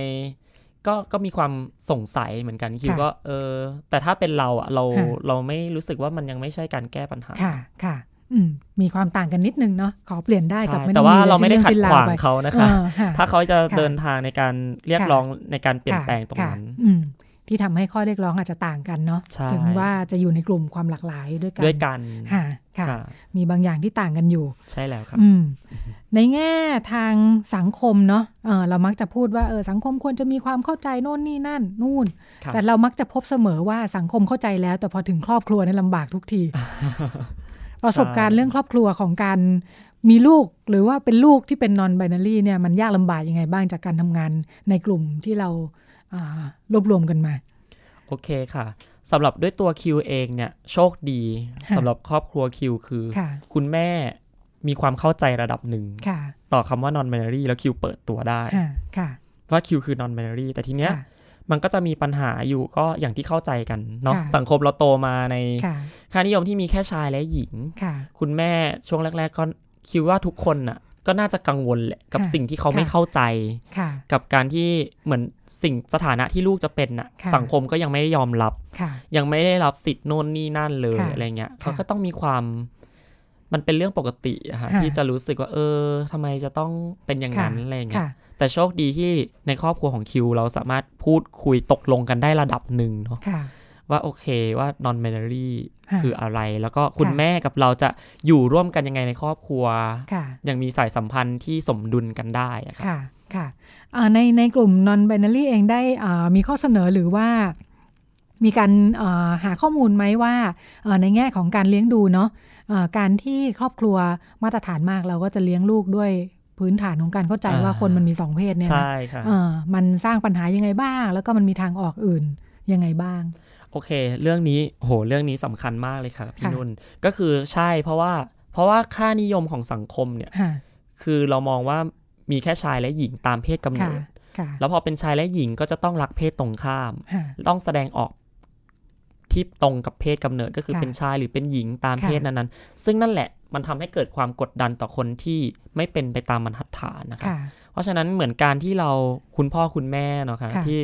ก็ก็มีความสงสัยเหมือนกันคิวก็เออแต่ถ้าเป็นเราอ่ะเราเราไม่รู้สึกว่ามันยังไม่ใช่การแก้ปัญหาค่ะค่ะมีความต่างกันนิดนึงเนาะขอเปลี่ยนได้กับไม่ได้แต่ว่าเราไม่ได้ขัดขวางเขานะคะถ้าเขาจะเดินทางในการเรียกร้องในการเปลี่ยนแปลงตรงนั้น ที่ทำให้ข้อเรียกร้องอาจจะต่างกันเนาะถึงว่าจะอยู่ในกลุ่มความหลากหลายด้วยกันด้วยกันค่ะค่ะมีบางอย่างที่ต่างกันอยู่ใช่แล้วครับในแง่ทางสังคมเนาะ เอ่อ เรามักจะพูดว่าเออสังคมควรจะมีความเข้าใจโน่นนี่นั่นนู่นแต่เรามักจะพบเสมอว่าสังคมเข้าใจแล้วแต่พอถึงครอบครัวนี่ลำบากทุกที ประสบการณ์เรื่องครอบครัวของการมีลูกหรือว่าเป็นลูกที่เป็น non-binary เนี่ยมันยากลำบากยังไงบ้างจากการทำงานในกลุ่มที่เรารวบรวมกันมาโอเคค่ะสำหรับด้วยตัวคิวเองเนี่ยโชคดีสำหรับครอบครัวคิวคือ ค, คุณแม่มีความเข้าใจระดับหนึ่งต่อคำว่า non-binary แล้วคิวเปิดตัวได้ว่าคิวคือ non-binary แต่ทีเนี้ยมันก็จะมีปัญหาอยู่ก็อย่างที่เข้าใจกันเนาะสังคมเราโตมาในค่านิยมที่มีแค่ชายและหญิง ค, คุณแม่ช่วงแรกๆก็คิดว่าทุกคนน่ะก็น่าจะกังวลแหละกับสิ่งที่เขาไม่เข้าใจกับการที่เหมือนสิ่งสถานะที่ลูกจะเป็นน่ะสังคมก็ยังไม่ได้ยอมรับยังไม่ได้รับสิทธิ์โน่นนี่นั่นเลยอะไรเงี้ยเขาก็ต้องมีความมันเป็นเรื่องปกติอะฮะที่จะรู้สึกว่าเออทำไมจะต้องเป็นอย่างนั้นอะไรเงี้ยแต่โชคดีที่ในครอบครัวของคิวเราสามารถพูดคุยตกลงกันได้ระดับหนึ่งเนาะว่าโอเคว่า non-binary คืออะไรแล้วก็คุณแม่กับเราจะอยู่ร่วมกันยังไงในครอบครัวยังมีสายสัมพันธ์ที่สมดุลกันได้อะค่ะค่ะค่ะในในกลุ่ม non-binary เองได้มีข้อเสนอหรือว่ามีการหาข้อมูลไหมว่าในแง่ของการเลี้ยงดูเนาะการที่ครอบครัวมาตรฐานมากเราก็จะเลี้ยงลูกด้วยพื้นฐานของการเข้าใจว่าคนมันมีสองเพศเนี่ยนะมันสร้างปัญหายังไงบ้างแล้วก็มันมีทางออกอื่นยังไงบ้างโอเคเรื่องนี้โหเรื่องนี้สำคัญมากเลยค่ะพี่นุ่นก็คือใช่เพราะว่าเพราะว่าค่านิยมของสังคมเนี่ยคือเรามองว่ามีแค่ชายและหญิงตามเพศกำเนิดแล้วพอเป็นชายและหญิงก็จะต้องรักเพศตรงข้ามต้องแสดงออกที่ตรงกับเพศกำเนิดก็คือเป็นชายหรือเป็นหญิงตามเพศนั้นๆซึ่งนั่นแหละมันทำให้เกิดความกดดันต่อคนที่ไม่เป็นไปตามบรรทัดฐานนะคะเพราะฉะนั้นเหมือนการที่เราคุณพ่อคุณแม่เนาะค่ะที่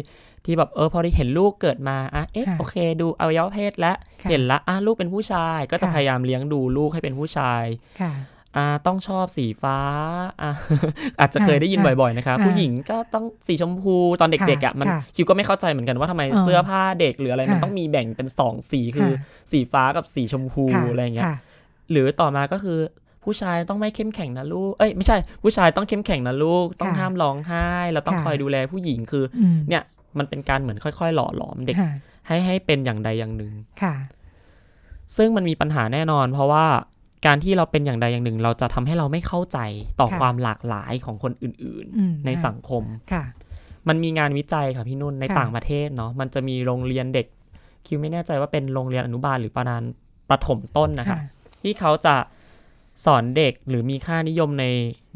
ที่แบบเออพอได้เห็นลูกเกิดมาอ่ะเอ๊ะโอเคดูอวัยวะเพศแล้วเห็นละอ่ะลูกเป็นผู้ชายก็จะพยายามเลี้ยงดูลูกให้เป็นผู้ชายอ่าต้องชอบสีฟ้าอ่ะอาจจะเคยได้ยินบ่อยๆนะคะผู้หญิงก็ต้องสีชมพูตอนเด็กๆอ่ะมันคิวก็ไม่เข้าใจเหมือนกันว่าทำไมเสื้อผ้าเด็กหรืออะไรมันต้องมีแบ่งเป็นสองสีคือสีฟ้ากับสีชมพูอะไรเงี้ยหรือต่อมาก็คือผู้ชายต้องไม่เข้มแข็งนะลูกเอ้ยไม่ใช่ผู้ชายต้องเข้มแข็งนะลูกต้องห้ามร้องไห้เราต้องคอยดูแลผู้หญิงคือเนี่ยมันเป็นการเหมือนค่อยๆหล่อหลอมเด็กให้ให้เป็นอย่างใดอย่างหนึ่งซึ่งมันมีปัญหาแน่นอนเพราะว่าการที่เราเป็นอย่างใดอย่างหนึ่งเราจะทำให้เราไม่เข้าใจต่อความหลากหลายของคนอื่นๆในสังคมมันมีงานวิจัยค่ะพี่นุ่นในต่างประเทศเนาะมันจะมีโรงเรียนเด็กคิวไม่แน่ใจว่าเป็นโรงเรียนอนุบาลหรือประมาณประถมต้นนะคะที่เขาจะสอนเด็กหรือมีค่านิยมใน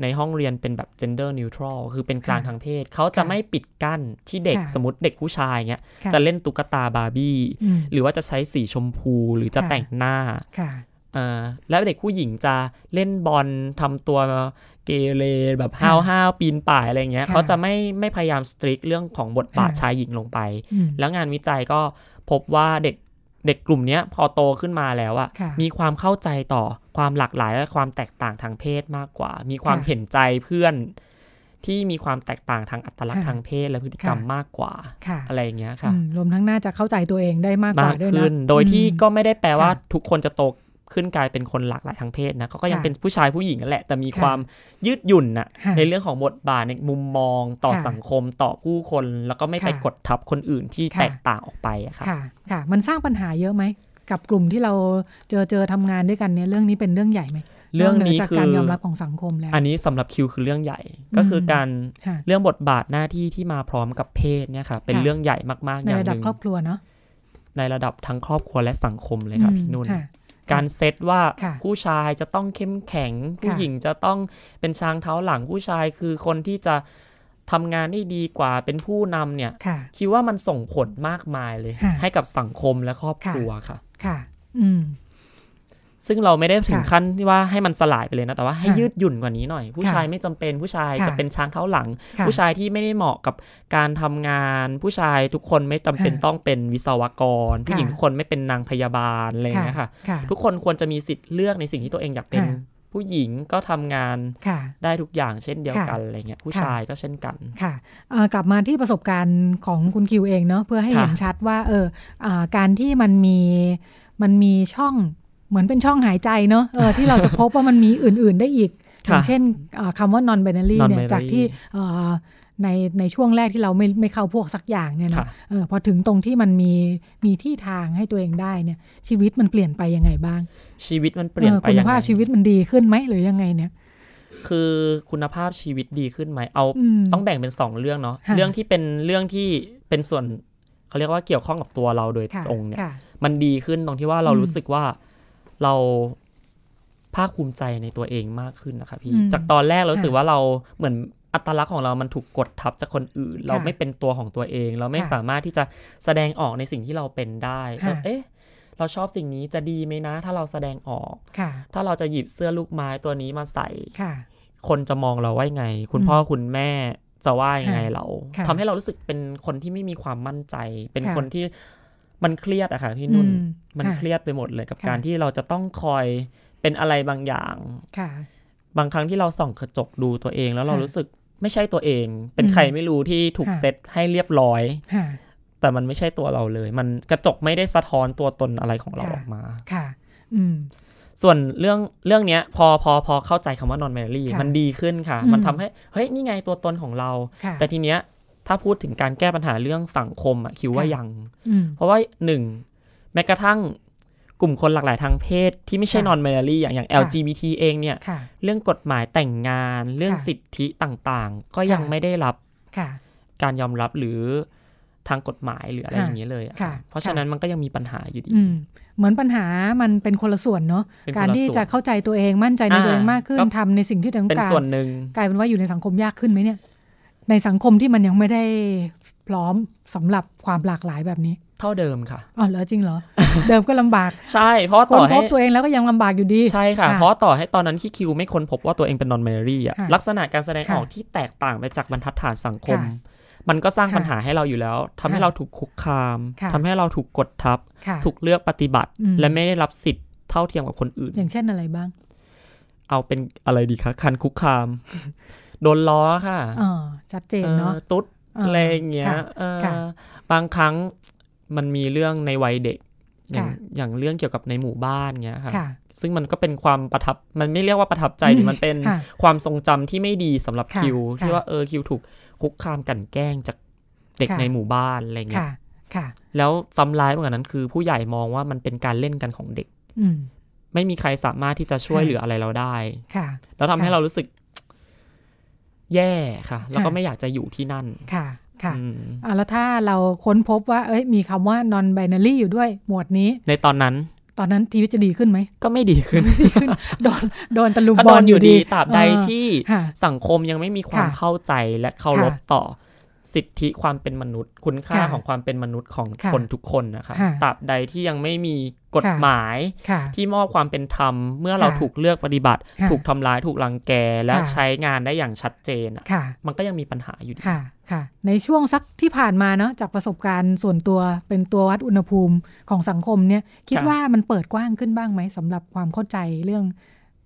ในห้องเรียนเป็นแบบ gender neutral คือเป็นกลางทางเพศเขาจะไม่ปิดกั้นที่เด็กสมมติเด็กผู้ชายเงี้ยจะเล่นตุ๊กตาบาร์บี้หรือว่าจะใช้สีชมพูหรือจะแต่งหน้าแล้วเด็กผู้หญิงจะเล่นบอลทำตัวเกเรแบบห้าวๆปีนป่ายอะไรเงี้ยเขาจะไม่ไม่พยายาม strict เรื่องของบทบาทชายหญิงลงไปแล้วงานวิจัยก็พบว่าเด็กเด็กกลุ่มนี้พอโตขึ้นมาแล้วอะมีความเข้าใจต่อความหลากหลายและความแตกต่างทางเพศมากกว่ามีความเห็นใจเพื่อนที่มีความแตกต่างทางอัตลักษณ์ทางเพศและพฤติกรรมมากกว่าอะไรอย่างเงี้ยค่ะรวมทั้งน่าจะเข้าใจตัวเองได้มากกว่าด้วยนะโดยที่ก็ไม่ได้แปลว่าทุกคนจะโตขึ้นกลายเป็นคนหลากหลายทางเพศนะเขาก็ยังเป็นผู้ชายผู้หญิงนั่นแหละแต่มีความยืดหยุ่นนะในเรื่องของบทบาทในมุมมองต่อสังคมต่อผู้คนแล้วก็ไม่ไปกดทับคนอื่นที่แตกต่างออกไปอะค่ะค่ะมันสร้างปัญหาเยอะไหมกับกลุ่มที่เราเจอเจอทำงานด้วยกันเนี่ยเรื่องนี้เป็นเรื่องใหญ่ไหมเรื่องนี้คือการยอมรับของสังคมแล้วอันนี้สำหรับคิวคือเรื่องใหญ่ก็คือการเรื่องบทบาทหน้าที่ที่มาพร้อมกับเพศเนี่ยค่ะเป็นเรื่องใหญ่มากๆอย่างนึงในระดับครอบครัวเนาะในระดับทั้งครอบครัวและสังคมเลยค่ะพี่นุ่นการเซตว่าผู้ชายจะต้องเข้มแข็งผู้หญิงจะต้องเป็นช้างเท้าหลังผู้ชายคือคนที่จะทำงานได้ดีกว่าเป็นผู้นำเนี่ยคิดว่ามันส่งผลมากมายเลยให้กับสังคมและครอบครัวค่ะค่ะอืมซึ่งเราไม่ได้ถึงขั้นที่ว่าให้มันสลายไปเลยนะแต่ว่าให้ยืดหยุ่นกว่านี้หน่อยผู้ชายไม่จำเป็นผู้ชายจะเป็นช้างเท้าหลังผู้ชายที่ไม่ได้เหมาะกับการทำงานผู้ชายทุกคนไม่จำเป็นต้องเป็นวิศวกรผู้หญิงทุกคนไม่เป็นนางพยาบาลอะไรอย่างเงี้ยค่ะทุกคนควรจะมีสิทธิ์เลือกในสิ่งที่ตัวเองอยากเป็น ผู้หญิงก็ทำงานได้ทุกอย่างเช่นเดียวกันอะไรเงี้ยผู้ชายก็เช่นกันค่ะกลับมาที่ประสบการณ์ของคุณคิวเองเนาะเพื่อให้เห็นชัดว่าเออการที่มันมีมันมีช่องเหมือนเป็นช่องหายใจเนาะเออที่เราจะพบว่ามันมีอื่นๆได้อีกอย่างเช่นคำว่า non-binary เนี่ยจากที่ในในช่วงแรกที่เราไม่ไม่เข้าพวกสักอย่างเนี่ยนะเออพอถึงตรงที่มันมีมีที่ทางให้ตัวเองได้เนี่ยชีวิตมันเปลี่ยนไปยังไงบ้างชีวิตมันเปลี่ยนไปยังไงคุณภาพชีวิตมันดีขึ้นไหมหรือยังไงเนี่ยคือคุณภาพชีวิตดีขึ้นไหมเอาต้องแบ่งเป็นสองเรื่องเนาะเรื่องที่เป็นเรื่องที่เป็นส่วนเขาเรียกว่าเกี่ยวข้องกับตัวเราโดยตรงเนี่ยมันดีขึ้นตรงที่ว่าเรารู้สึกว่าเราภาคภูมิใจในตัวเองมากขึ้นนะคะพี่จากตอนแรกเรารู้สึกว่าเราเหมือนอัตลักษณ์ของเรามันถูกกดทับจากคนอื่นเราไม่เป็นตัวของตัวเองเราไม่สามารถที่จะแสดงออกในสิ่งที่เราเป็นได้เอ๊ะเราชอบสิ่งนี้จะดีไหมนะถ้าเราแสดงออกถ้าเราจะหยิบเสื้อลูกไม้ตัวนี้มาใส่คนจะมองเราว่าไงคุณพ่อคุณแม่จะว่ายังไงเราทำให้เรารู้สึกเป็นคนที่ไม่มีความมั่นใจเป็นคนที่มันเครียดอะค่ะพี่นุ่นมันเครียดไปหมดเลยกับการที่เราจะต้องคอยเป็นอะไรบางอย่างบางครั้งที่เราส่องกระจกดูตัวเองแล้วเรารู้สึกไม่ใช่ตัวเองเป็นใครไม่รู้ที่ถูกเซตให้เรียบร้อยแต่มันไม่ใช่ตัวเราเลยมันกระจกไม่ได้สะท้อนตัวตนอะไรของเราออกมาค่ะอืมส่วนเรื่องเรื่องเนี้ยพอพอพอเข้าใจคำว่า non-binary มันดีขึ้นค่ะมันทำให้เฮ้ยนี่ไงตัวตนของเราแต่ทีเนี้ยถ้าพูดถึงการแก้ปัญหาเรื่องสังคมอ่ะคิดว่ายังเพราะว่าหนึ่งแม้กระทั่งกลุ่มคนหลากหลายทางเพศที่ไม่ใช่ non-binary อย่างอย่าง แอล จี บี ที เองเนี่ยเรื่องกฎหมายแต่งงานเรื่องสิทธิต่างๆก็ยังไม่ได้รับการยอมรับหรือทางกฎหมายหรืออะไรอย่างนี้เลยเพราะฉะนั้นมันก็ยังมีปัญหาอยู่ดีเหมือนปัญหามันเป็นคนละส่วนเนาะการที่จะเข้าใจตัวเองมั่นใจในตัวเองมากขึ้นทำในสิ่งที่ต้องการเป็นส่วนหนึ่งกลายเป็นว่าอยู่ในสังคมยากขึ้นไหมเนี่ยในสังคมที่มันยังไม่ได้พร้อมสำหรับความหลากหลายแบบนี้เท่าเดิมค่ะอ๋อเหรอจริงเหรอ เดิมก็ลำบากใช่เพราะต่อให้ค้นพบตัวเองแล้วก็ยังลำบากอยู่ดีใช่ค่ะเพราะต่อให้ตอนนั้นที่คิวไม่ค้นพบว่าตัวเองเป็น non-binary อ่ะลักษณะการแสดงออกที่แตกต่างไปจากบรรทัดฐานสังคมมันก็สร้างปัญหาให้เราอยู่แล้วทำให้เราถูกคุกคามทำให้เราถูกกดทับถูกเลือกปฏิบัติและไม่ได้รับสิทธิ์เท่าเทียมกับคนอื่นอย่างเช่นอะไรบ้างเอาเป็นอะไรดีคะการคุกคามโดนล้อค่ะอ๋อชัดเจนเนาะตุ๊ดอะไรอย่างเงี้ยบางครั้งมันมีเรื่องในวัยเด็กอย่างอย่างเรื่องเกี่ยวกับในหมู่บ้านเงี้ยค่ะซึ่งมันก็เป็นความประทับมันไม่เรียกว่าประทับใจมันเป็นความทรงจำที่ไม่ดีสำหรับคิวที่ว่าเออคิวถูกคุกคามกันแกล้งจากเด็กในหมู่บ้านอะไรเงี้ยแล้วซ้ำร้ายมากกว่านั้นคือผู้ใหญ่มองว่ามันเป็นการเล่นกันของเด็กไม่มีใครสามารถที่จะช่วยเหลืออะไรเราได้แล้วทำให้เรารู้สึกแย่ค่ะแล้วก็ไม่อยากจะอยู่ที่นั่นค่ะค่ะอ่ะแล้วถ้าเราค้นพบว่าเอ้ยมีคำว่า non-binary อยู่ด้วยหมวดนี้ในตอนนั้นตอนนั้นชีวิตจะดีขึ้นไหมก็ไม่ดีขึ้น โดนโดนตะลุมบอลอยู่ดีตราบใดที่สังคมยังไม่มีความเข้าใจและเคารพต่อสิทธิความเป็นมนุษย์คุณค่าของความเป็นมนุษย์ของคนทุกคนนะคะตราบใดที่ยังไม่มีกฎหมายที่มอบความเป็นธรรมเมื่อเราถูกเลือกปฏิบัติถูกทำร้ายถูกรังแกและใช้งานได้อย่างชัดเจนมันก็ยังมีปัญหาอยู่ค่ะในช่วงสักที่ผ่านมาเนาะจากประสบการณ์ส่วนตัวเป็นตัววัดอุณหภูมิของสังคมเนี่ยคิดว่ามันเปิดกว้างขึ้นบ้างไหมสำหรับความเข้าใจเรื่อง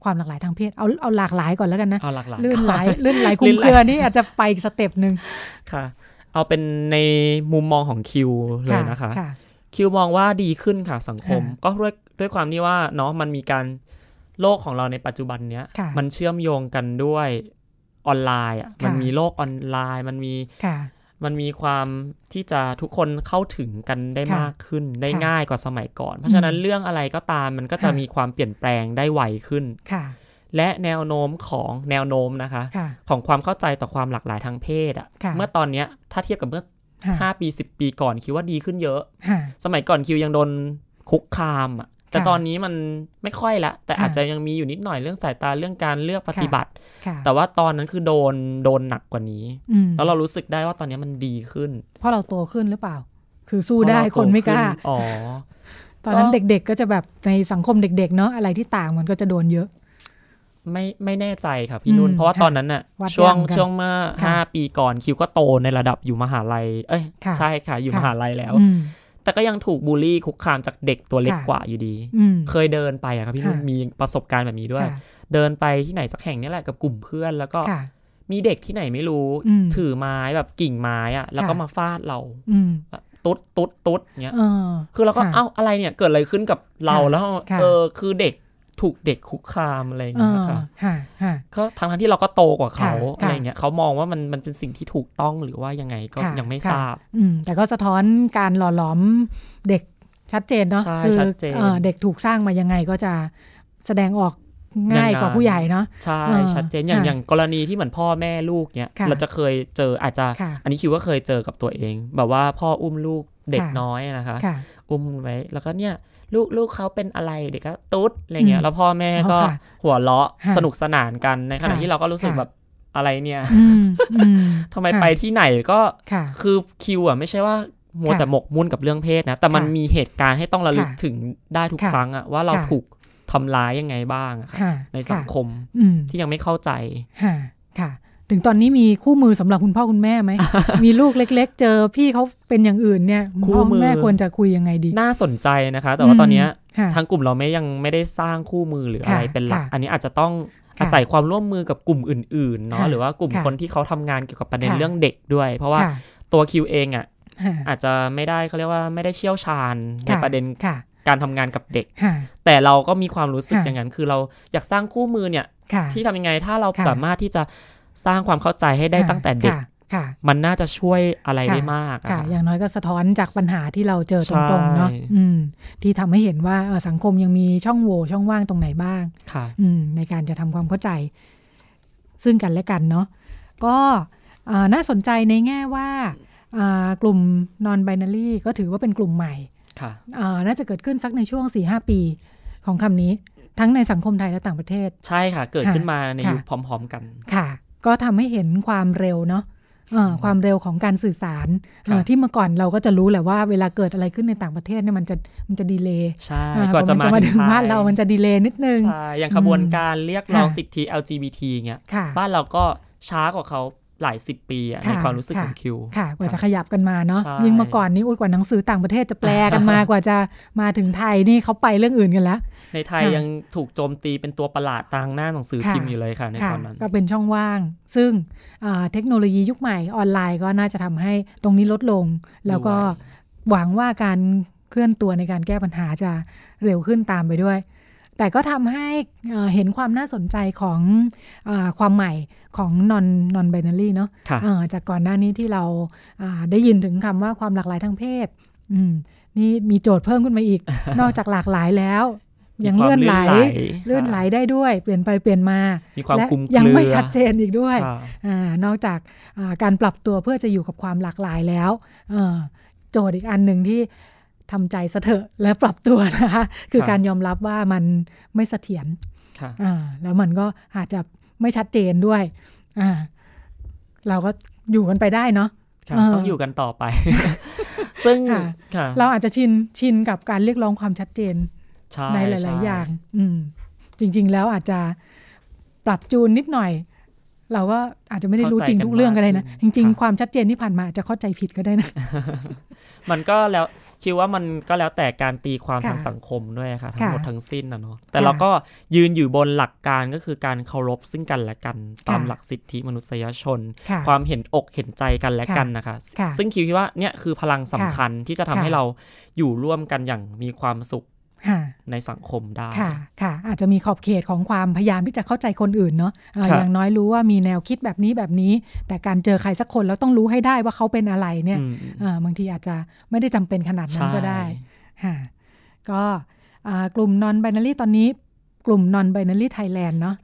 ความหลากหลายทางเพศเอาเอาหลากหลายก่อนแล้วกันนะลื่นไหลลื่นไหลคุ้มเครือนี่อาจจะไปอีกสเต็ปนึงค่ะเอาเป็นในมุมมองของคิวเลยนะคะคิวมองว่าดีขึ้นค่ะสังคมก็ด้วยด้วยความที่ว่าเนาะมันมีการโลกของเราในปัจจุบันเนี้ยมันเชื่อมโยงกันด้วยออนไลน์อ่ะมันมีโลกออนไลน์มันมีมันมีความที่จะทุกคนเข้าถึงกันได้มากขึ้นได้ง่ายกว่าสมัยก่อนเพราะฉะนั้นเรื่องอะไรก็ตามมันก็จะมีความเปลี่ยนแปลงได้ไวขึ้นและแนวโน้มของแนวโน้มนะคะของความเข้าใจต่อความหลากหลายทางเพศอ่ะเมื่อตอนเนี้ยถ้าเทียบกับเมื่อห้าปีสิบปีก่อนคิวว่าดีขึ้นเยอะสมัยก่อนคิวยังโดนคุกคามอ่ะแต่ตอนนี้มันไม่ค่อยละแต่อาจจะยังมีอยู่นิดหน่อยเรื่องสายตาเรื่องการเลือกปฏิบัติแต่ว่าตอนนั้นคือโดนโดนหนักกว่านี้แล้วเรารู้สึกได้ว่าตอนนี้มันดีขึ้นเพราะเราโตขึ้นหรือเปล่าคือสู้ได้คนไม่กล้าอ๋อตอนนั้นเด็กๆก็จะแบบในสังคมเด็กๆเนาะอะไรที่ต่างมันก็จะโดนเยอะไม่ไม่แน่ใจค่ะพี่นุ่นเพราะว่าตอนนั้นน่ะช่วงช่วงเมื่อห้าปีก่อนคิวก็โตในระดับอยู่มหาลัยเอ้ยใช่ค่ะอยู่มหาลัยแล้ว แต่ก็ยังถูกบูลลี่คุกคามจากเด็กตัวเล็กกว่าอยู่ดีเคยเดินไปอะครับพี่นุ่นมีประสบการณ์แบบนี้ด้วยเดินไปที่ไหนสักแห่งนี่แหละกับกลุ่มเพื่อนแล้วก็มีเด็กที่ไหนไม่รู้ถือไม้แบบกิ่งไม้อะแล้วก็มาฟาดเราตุ๊ดตุ๊ดตุ๊ดเงี้ยคือเราก็เอ้าอะไรเนี่ยเกิดอะไรขึ้นกับเราแล้วเออคือเด็กถูกเด็กคุกคามอะไรอย่างเงี้ยค่ะก็ทั้งๆที่เราก็โตกว่าเขาอะไรอย่างเงี้ยเขามองว่ามันมันเป็นสิ่งที่ถูกต้องหรือว่ายังไงก็ยังไม่ทราบแต่ก็สะท้อนการหล่อหลอมเด็กชัดเจนเนาะคือเด็กถูกสร้างมายังไงก็จะแสดงออกง่ายกว่าผู้ใหญ่เนาะใช่ชัดเจนอย่างอย่างกรณีที่เหมือนพ่อแม่ลูกเนี้ยเราจะเคยเจออาจจะอันนี้คิดว่าเคยเจอกับตัวเองแบบว่าพ่ออุ้มลูกเด็กน้อยนะคะอุ้มไว้แล้วก็เนี่ยลูกลูกเขาเป็นอะไรเด็กก็ตุ๊ดอะไรเงี้ยแล้วพ่อแม่ก็หัวเราะสนุกสนานกันในขณะที่เราก็รู้สึกแบบอะไรเนี่ยทำไมไปที่ไหนก็คือคิวอ่ะไม่ใช่ว่ามัวแต่หมกมุ่นกับเรื่องเพศนะแต่มันมีเหตุการณ์ให้ต้องระลึกถึงได้ทุกครั้งอ่ะว่าเราถูกทำร้ายยังไงบ้างค่ะในสังคมที่ยังไม่เข้าใจค่ะถึงตอนนี้มีคู่มือสำหรับคุณพ่อคุณแม่ไหม มีลูกเล็กๆเจอพี่เขาเป็นอย่างอื่นเนี่ยคู่มือแม่ควรจะคุยยังไงดีน่าสนใจนะคะแต่ว่าตอนนี้ทางกลุ่มเราไม่ยังไม่ได้สร้างคู่มือหรืออะไรเป็นหลักอันนี้อาจจะต้องอาศัยความร่วมมือกับกลุ่มอื่นๆเนาะหรือว่ากลุ่มคนที่เขาทำงานเกี่ยวกับประเด็นเรื่องเด็กด้วยเพราะว่าตัวคิวเองอ่ะอาจจะไม่ได้เขาเรียกว่าไม่ได้เชี่ยวชาญในประเด็นการทำงานกับเด็กแต่เราก็มีความรู้สึกอย่างนั้นคือเราอยากสร้างคู่มือเนี่ยที่ทำยังไงถ้าเราสามารถที่จะสร้างความเข้าใจให้ได้ตั้งแต่เด็กมันน่าจะช่วยอะไรได้มากอย่างน้อยก็สะท้อนจากปัญหาที่เราเจอตรงๆเนาะที่ทำให้เห็นว่าสังคมยังมีช่องโหว่ช่องว่างตรงไหนบ้างในการจะทำความเข้าใจซึ่งกันและกันเนาะก็น่าสนใจในแง่ว่ากลุ่ม non-binary ก็ถือว่าเป็นกลุ่มใหม่น่าจะเกิดขึ้นสักในช่วง สี่ห้า ปีของคำนี้ทั้งในสังคมไทยและต่างประเทศใช่ค่ะเกิดขึ้นมาในยุคพร้อมๆกันค่ะก็ทำให้เห็นความเร็วเนาะความเร็วของการสื่อสารที่เมื่อก่อนเราก็จะรู้แหละว่าเวลาเกิดอะไรขึ้นในต่างประเทศเนี่ยมันจะมันจะดีเลย์ก่อนจะมาถึงบ้านเรามันจะดีเลย์นิดนึงอย่างขบวนการเรียกร้องสิทธิ แอล จี บี ที เงี้ยบ้านเราก็ช้ากว่าเขาหลายสิบปีในความรู้สึกของคิวค่ะกว่าจะขยับกันมาเนาะยิ่งมาก่อนนี่โอ้ยกว่าหนังสือต่างประเทศจะแปลกันมากว่าจะมาถึงไทยนี่เขาไปเรื่องอื่นกันแล้วในไทยยังถูกโจมตีเป็นตัวประหลาดทางหน้าหนังสือพิมพ์อยู่เลยค่ะในตอนนั้นก็เป็นช่องว่างซึ่งเทคโนโลยียุคใหม่ออนไลน์ก็น่าจะทำให้ตรงนี้ลดลงแล้วก็หวังว่าการเคลื่อนตัวในการแก้ปัญหาจะเร็วขึ้นตามไปด้วยแต่ก็ทำให้เห็นความน่าสนใจของความใหม่ของ non non binary เนาะจากก่อนหน้านี้ที่เราได้ยินถึงคำว่าความหลากหลายทางเพศนี่มีโจทย์เพิ่มขึ้นมาอีก นอกจากหลากหลายแล้วยังเลื่อนไหลเลื่อนไหลได้ด้วยเปลี่ยนไปเปลี่ยนมาและยังไม่ชัดเจนอีกด้วยนอกจากการปรับตัวเพื่อจะอยู่กับความหลากหลายแล้วโจทย์อีกอันหนึ่งที่ทำใจสะเถอะและปรับตัวนะคะคือการยอมรับว่ามันไม่เสถียรแล้วมันก็อาจจะไม่ชัดเจนด้วยเราก็อยู่กันไปได้เนาะต้องอยู่กันต่อไป ซึ่งเราอาจจะชินชินกับการเรียกร้องความชัดเจน ใ, ในหลายๆอย่างจริงๆแล้วอาจจะปรับจูนนิดหน่อยเราก็อาจจะไม่ได้รู้จริงทุกเรื่องกันเลยนะจริงๆความชัดเจนที่ผ่านมาอาจจะเข้าใจผิดก็ได้นะ มันก็แล้วคิดว่ามันก็แล้วแต่การตีความทางสังคมด้วยค่ะทั้งหมดทั้งสิ้นนะเนาะแต่เราก็ยืนอยู่บนหลักการก็คือการเคารพซึ่งกันและกันตามหลักสิทธิมนุษยชนความเห็นอกเห็นใจกันและกันนะคะซึ่งคิดว่าเนี่ยคือพลังสำคัญที่จะทำให้เราอยู่ร่วมกันอย่างมีความสุขในสังคมได้ค่ะค่ะอาจจะมีขอบเขตของความพยายามที่จะเข้าใจคนอื่นเนาะอย่างน้อยรู้ว่ามีแนวคิดแบบนี้แบบนี้แต่การเจอใครสักคนแล้วต้องรู้ให้ได้ว่าเขาเป็นอะไรเนี่ยบางทีอาจจะไม่ได้จำเป็นขนาดนั้นก็ได้ค่ะก็กลุ่ม non-binary ตอนนี้กลุ่ม non-binary Thailand เนาะ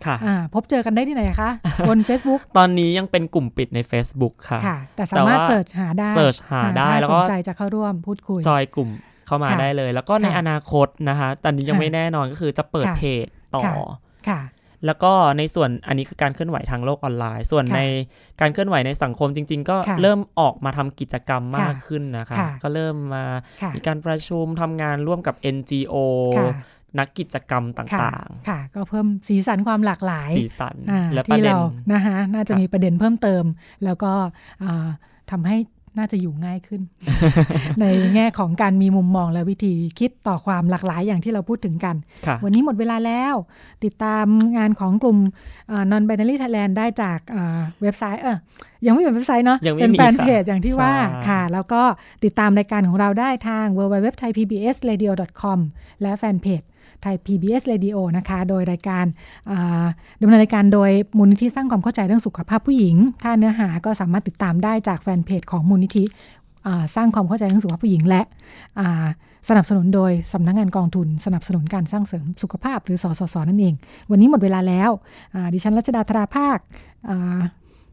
พบเจอกันได้ที่ไหนคะบน Facebook ตอนนี้ยังเป็นกลุ่มปิดใน Facebook ค่ะแต่สามารถเสิร์ชหาได้เสิร์ชหาได้แล้วก็สนใจจะเข้าร่วมพูดคุยจอยกลุ่มเข้ามาได้เลยแล้วก็ในอนาคตนะคะตอนนี้ยังไม่แน่นอนก็คือจะเปิดเพจต่อแล้วก็ในส่วนอันนี้คือการเคลื่อนไหวทางโลกออนไลน์ส่วนในการเคลื่อนไหวในสังคมจริงๆก็เริ่มออกมาทำกิจกรรมมากขึ้นนะคะก็เริ่มมามีการประชุมทำงานร่วมกับ เอ็น จี โอ นักกิจกรรมต่างๆค่ะก็เพิ่มสีสันความหลากหลายสีสันและประเด็นนะคะน่าจะมีประเด็นเพิ่มเติมแล้วก็ทำให้ น่าจะอยู่ง่ายขึ้น ในแง่ของการมีมุมมองและวิธีคิดต่อความหลากหลายอย่างที่เราพูดถึงกัน วันนี้หมดเวลาแล้วติดตามงานของกลุ่ม Non-Binary Thailand ได้จากเว็บไซต์เออยังไม่เป็นเว็บไซต์เนาะเป็นแฟนเพจอย่างที่ว่าค่ะแล้วก็ติดตามรายการของเราได้ทาง ดับเบิลยู ดับเบิลยู ดับเบิลยู ดอท ไทยพีบีเอสเรดิโอ ดอท คอม และแฟนเพจไทย พี บี เอส Radio นะคะโดยรายการดำเนินรายการโดยมูลนิธิสร้างความเข้าใจเรื่องสุขภาพผู้หญิงถ้าเนื้อหาก็สามารถติดตามได้จากแฟนเพจของมูลนิธิสร้างความเข้าใจเรื่องสุขภาพผู้หญิงและสนับสนุนโดยสำนักงานกองทุนสนับสนุนการสร้างเสริมสุขภาพหรือสสส.นั่นเองวันนี้หมดเวลาแล้วดิฉันรัชดาธราภาค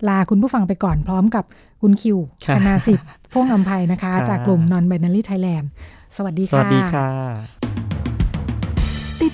ลาคุณผู้ฟังไปก่อนพร้อมกับคุณคิวคณาสิทธิ์พ่วงอำไพนะคะจากกลุ่ม Non-Binary Thailand สวัสดีค่ะสวัสดีค่ะติด